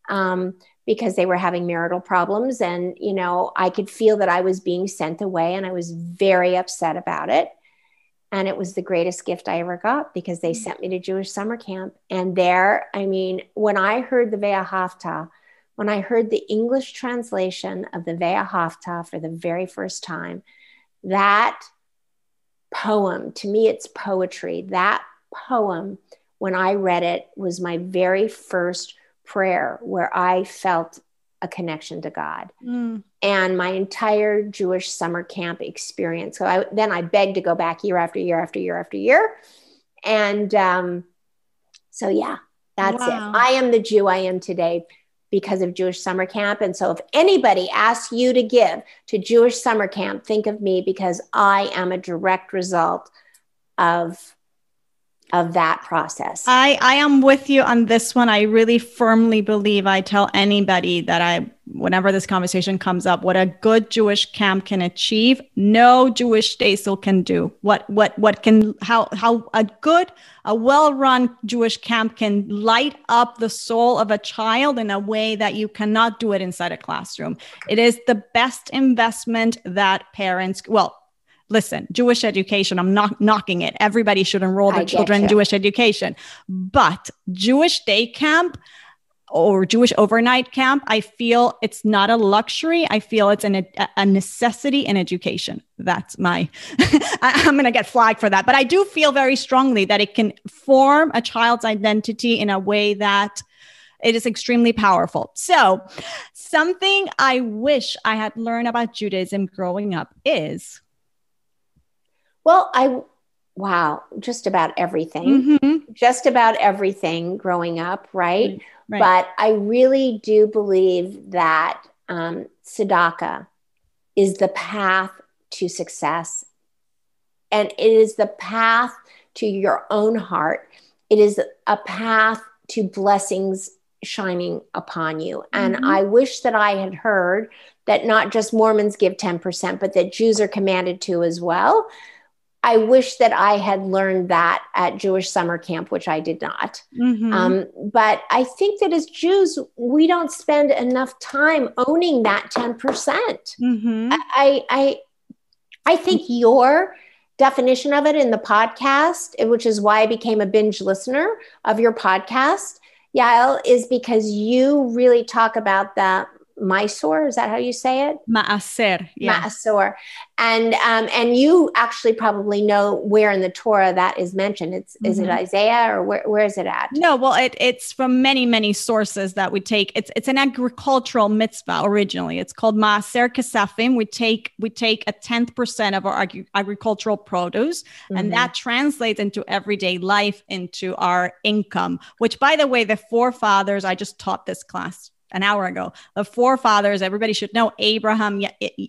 um, because they were having marital problems. And, you know, I could feel that I was being sent away, and I was very upset about it. And it was the greatest gift I ever got, because they sent me to Jewish summer camp. And there, I mean, when I heard the V'ahavta, when I heard the English translation of the V'ahavta for the very first time, that poem, to me, it's poetry. That poem, when I read it, was my very first prayer where I felt a connection to God, mm. and my entire Jewish summer camp experience. So I, then I begged to go back year after year after year after year. And um, so, yeah, that's wow. it. I am the Jew I am today because of Jewish summer camp. And so if anybody asks you to give to Jewish summer camp, think of me, because I am a direct result of of that process. I, I am with you on this one. I really firmly believe, I tell anybody that I, whenever this conversation comes up, what a good Jewish camp can achieve, no Jewish day school can do. What, what, what can, how, how a good, a well-run Jewish camp can light up the soul of a child in a way that you cannot do it inside a classroom. It is the best investment that parents, well, listen, Jewish education, I'm not knocking it. Everybody should enroll their children in Jewish education. But Jewish day camp or Jewish overnight camp, I feel it's not a luxury. I feel it's an, a necessity in education. That's my, I, I'm going to get flagged for that. But I do feel very strongly that it can form a child's identity in a way that it is extremely powerful. So something I wish I had learned about Judaism growing up is... Well, I, wow, just about everything, mm-hmm. just about everything growing up, right? Right, right. But I really do believe that um, tzedakah is the path to success. And it is the path to your own heart. It is a path to blessings shining upon you. Mm-hmm. And I wish that I had heard that not just Mormons give ten percent, but that Jews are commanded to as well. I wish that I had learned that at Jewish summer camp, which I did not. Mm-hmm. Um, but I think that as Jews, we don't spend enough time owning that ten percent. Mm-hmm. I, I, I think your definition of it in the podcast, which is why I became a binge listener of your podcast, Yael, is because you really talk about that. Maaser, is that how you say it? Maaser, yeah. Maaser. And, um, and you actually probably know where in the Torah that is mentioned. It's, mm-hmm. Is it Isaiah, or where, where is it at? No, well, it, it's from many, many sources that we take. It's, it's an agricultural mitzvah originally. It's called maaser kesafim. We take, we take a tenth percent of our ag- agricultural produce, mm-hmm. and that translates into everyday life, into our income, which, by the way, the forefathers, I just taught this class an hour ago, the forefathers, everybody should know, Abraham,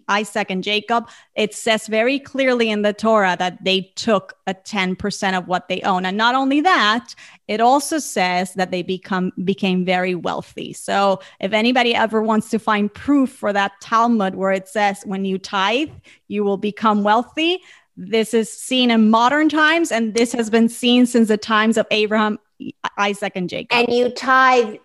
Isaac, and Jacob. It says very clearly in the Torah that they took a ten percent of what they own. And not only that, it also says that they become became very wealthy. So if anybody ever wants to find proof for that Talmud where it says, when you tithe, you will become wealthy, this is seen in modern times, and this has been seen since the times of Abraham, Isaac, and Jacob. And you tithe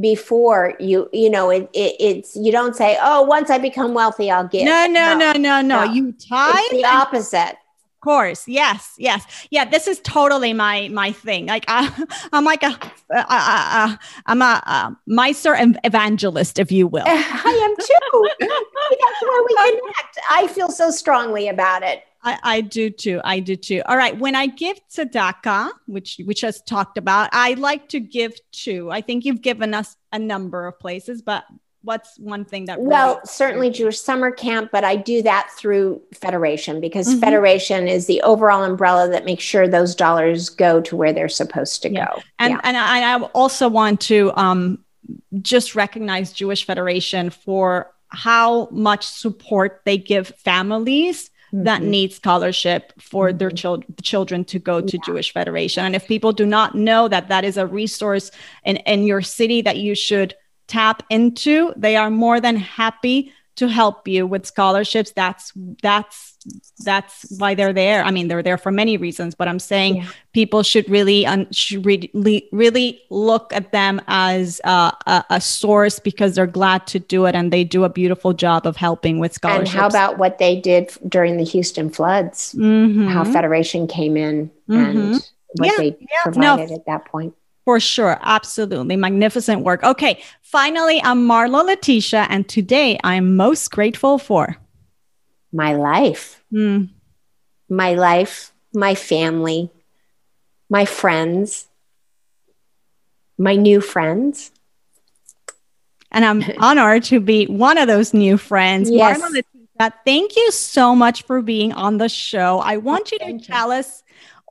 before you, you know, it, it, it's, you don't say, oh, once I become wealthy, I'll give. No, no, no, no, no. no. You tithe. It's the opposite. Of course. Yes. Yes. Yeah. This is totally my, my thing. Like I, I'm like a, I, I, I'm a, a maaser evangelist, if you will. I am too. That's where we connect. I feel so strongly about it. I, I do too. I do too. All right. When I give tzedakah, which we just talked about, I like to give to, I think you've given us a number of places, but what's one thing that... Really well, certainly Jewish summer camp, but I do that through Federation, because mm-hmm. Federation is the overall umbrella that makes sure those dollars go to where they're supposed to yeah. go. And, yeah. and I, I also want to... Um, just recognized Jewish Federation for how much support they give families mm-hmm. that need scholarship for mm-hmm. their chil- children to go to yeah. Jewish Federation. And if people do not know that that is a resource in, in your city that you should tap into, they are more than happy to help you with scholarships. That's, that's, that's why they're there. I mean, they're there for many reasons, but I'm saying yeah. people should really, un- should really, really look at them as uh, a, a source, because they're glad to do it. And they do a beautiful job of helping with scholarships. And how about what they did during the Houston floods, mm-hmm. how Federation came in mm-hmm. and what yeah. they yeah. provided no. at that point. For sure. Absolutely. Magnificent work. Okay. Finally, I'm Marla Letizia, and today I'm most grateful for my life, mm. my life, my family, my friends, my new friends. And I'm honored to be one of those new friends. Yes. Marla Letizia, thank you so much for being on the show. I want you to thank tell you. us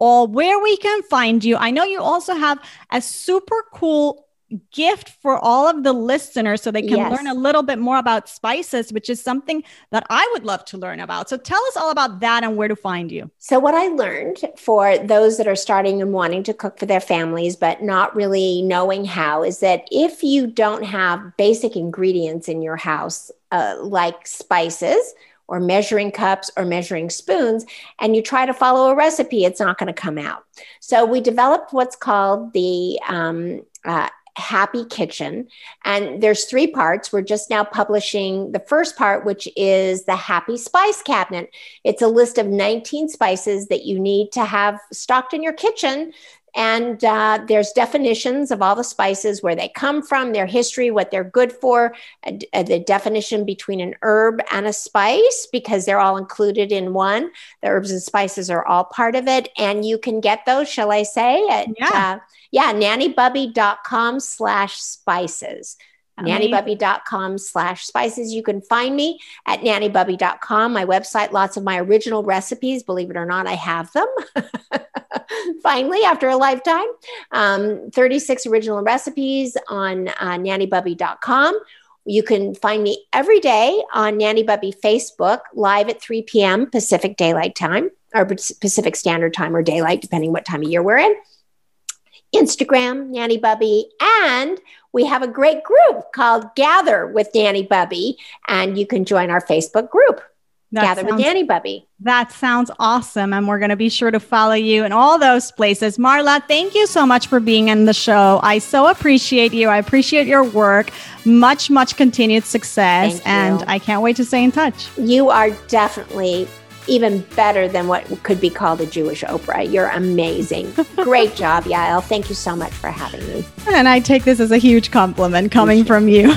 all where we can find you. I know you also have a super cool gift for all of the listeners so they can yes. learn a little bit more about spices, which is something that I would love to learn about. So tell us all about that and where to find you. So what I learned for those that are starting and wanting to cook for their families, but not really knowing how, is that if you don't have basic ingredients in your house, uh, like spices, or measuring cups or measuring spoons, and you try to follow a recipe, it's not going to come out. So we developed what's called the um, uh, Happy Kitchen. And there's three parts. We're just now publishing the first part, which is the Happy Spice Cabinet. It's a list of nineteen spices that you need to have stocked in your kitchen. And uh, there's definitions of all the spices, where they come from, their history, what they're good for, uh, d- uh, the definition between an herb and a spice, because they're all included in one. The herbs and spices are all part of it. And you can get those, shall I say, at yeah, uh, yeah nannybubby.com slash spices. nannybubby.com slash spices. You can find me at nannybubby dot com, my website. Lots of my original recipes, believe it or not, I have them. Finally, after a lifetime, um, thirty-six original recipes on uh, nannybubby dot com. You can find me every day on Nanny Bubby Facebook, live at three p.m. Pacific Daylight Time, or Pacific Standard Time or Daylight, depending what time of year we're in. Instagram, Nanny Bubby, and we have a great group called Gather with Nanny Bubby, and you can join our Facebook group, that Gather sounds, with Nanny Bubby. That sounds awesome, and we're going to be sure to follow you in all those places. Marla, thank you so much for being on the show. I so appreciate you. I appreciate your work. Much, much continued success, and I can't wait to stay in touch. You are definitely even better than what could be called a Jewish Oprah. You're amazing. Great job, Yael. Thank you so much for having me. And I take this as a huge compliment coming from you.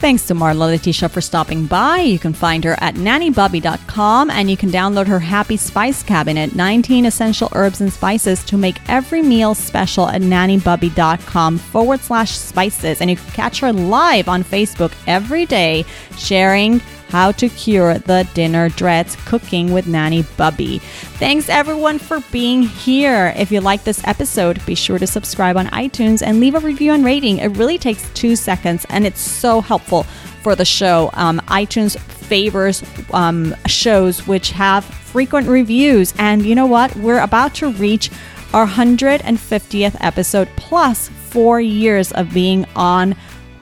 Thanks to Marla Letizia for stopping by. You can find her at nannybubby dot com, and you can download her Happy Spice Cabinet, nineteen essential herbs and spices to make every meal special, at nannybubby.com forward slash spices. And you can catch her live on Facebook every day, sharing how to cure the dinner dreads, cooking with Nanny Bubby. Thanks everyone for being here. If you like this episode, be sure to subscribe on iTunes and leave a review and rating. It really takes two seconds and it's so helpful for the show. Um, iTunes favors um, shows which have frequent reviews. And you know what? We're about to reach our one hundred fiftieth episode, plus four years of being on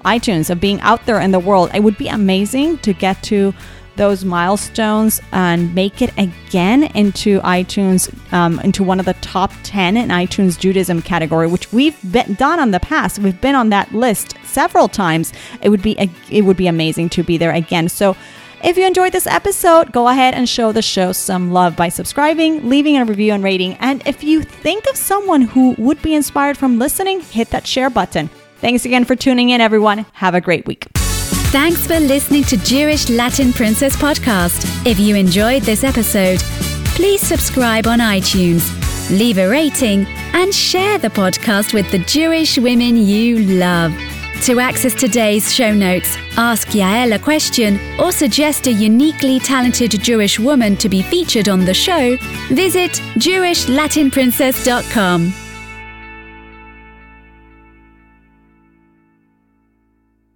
iTunes, of being out there in the world. It would be amazing to get to those milestones and make it again into iTunes, um, into one of the top ten in iTunes Judaism category, which we've been done on the past. We've been on that list several times. It would be it would be amazing to be there again. So if you enjoyed this episode, go ahead and show the show some love by subscribing, leaving a review and rating. And if you think of someone who would be inspired from listening, hit that share button. Thanks again for tuning in, everyone. Have a great week. Thanks for listening to Jewish Latin Princess Podcast. If you enjoyed this episode, please subscribe on iTunes, leave a rating, and share the podcast with the Jewish women you love. To access today's show notes, ask Yael a question, or suggest a uniquely talented Jewish woman to be featured on the show, visit jewish latin princess dot com.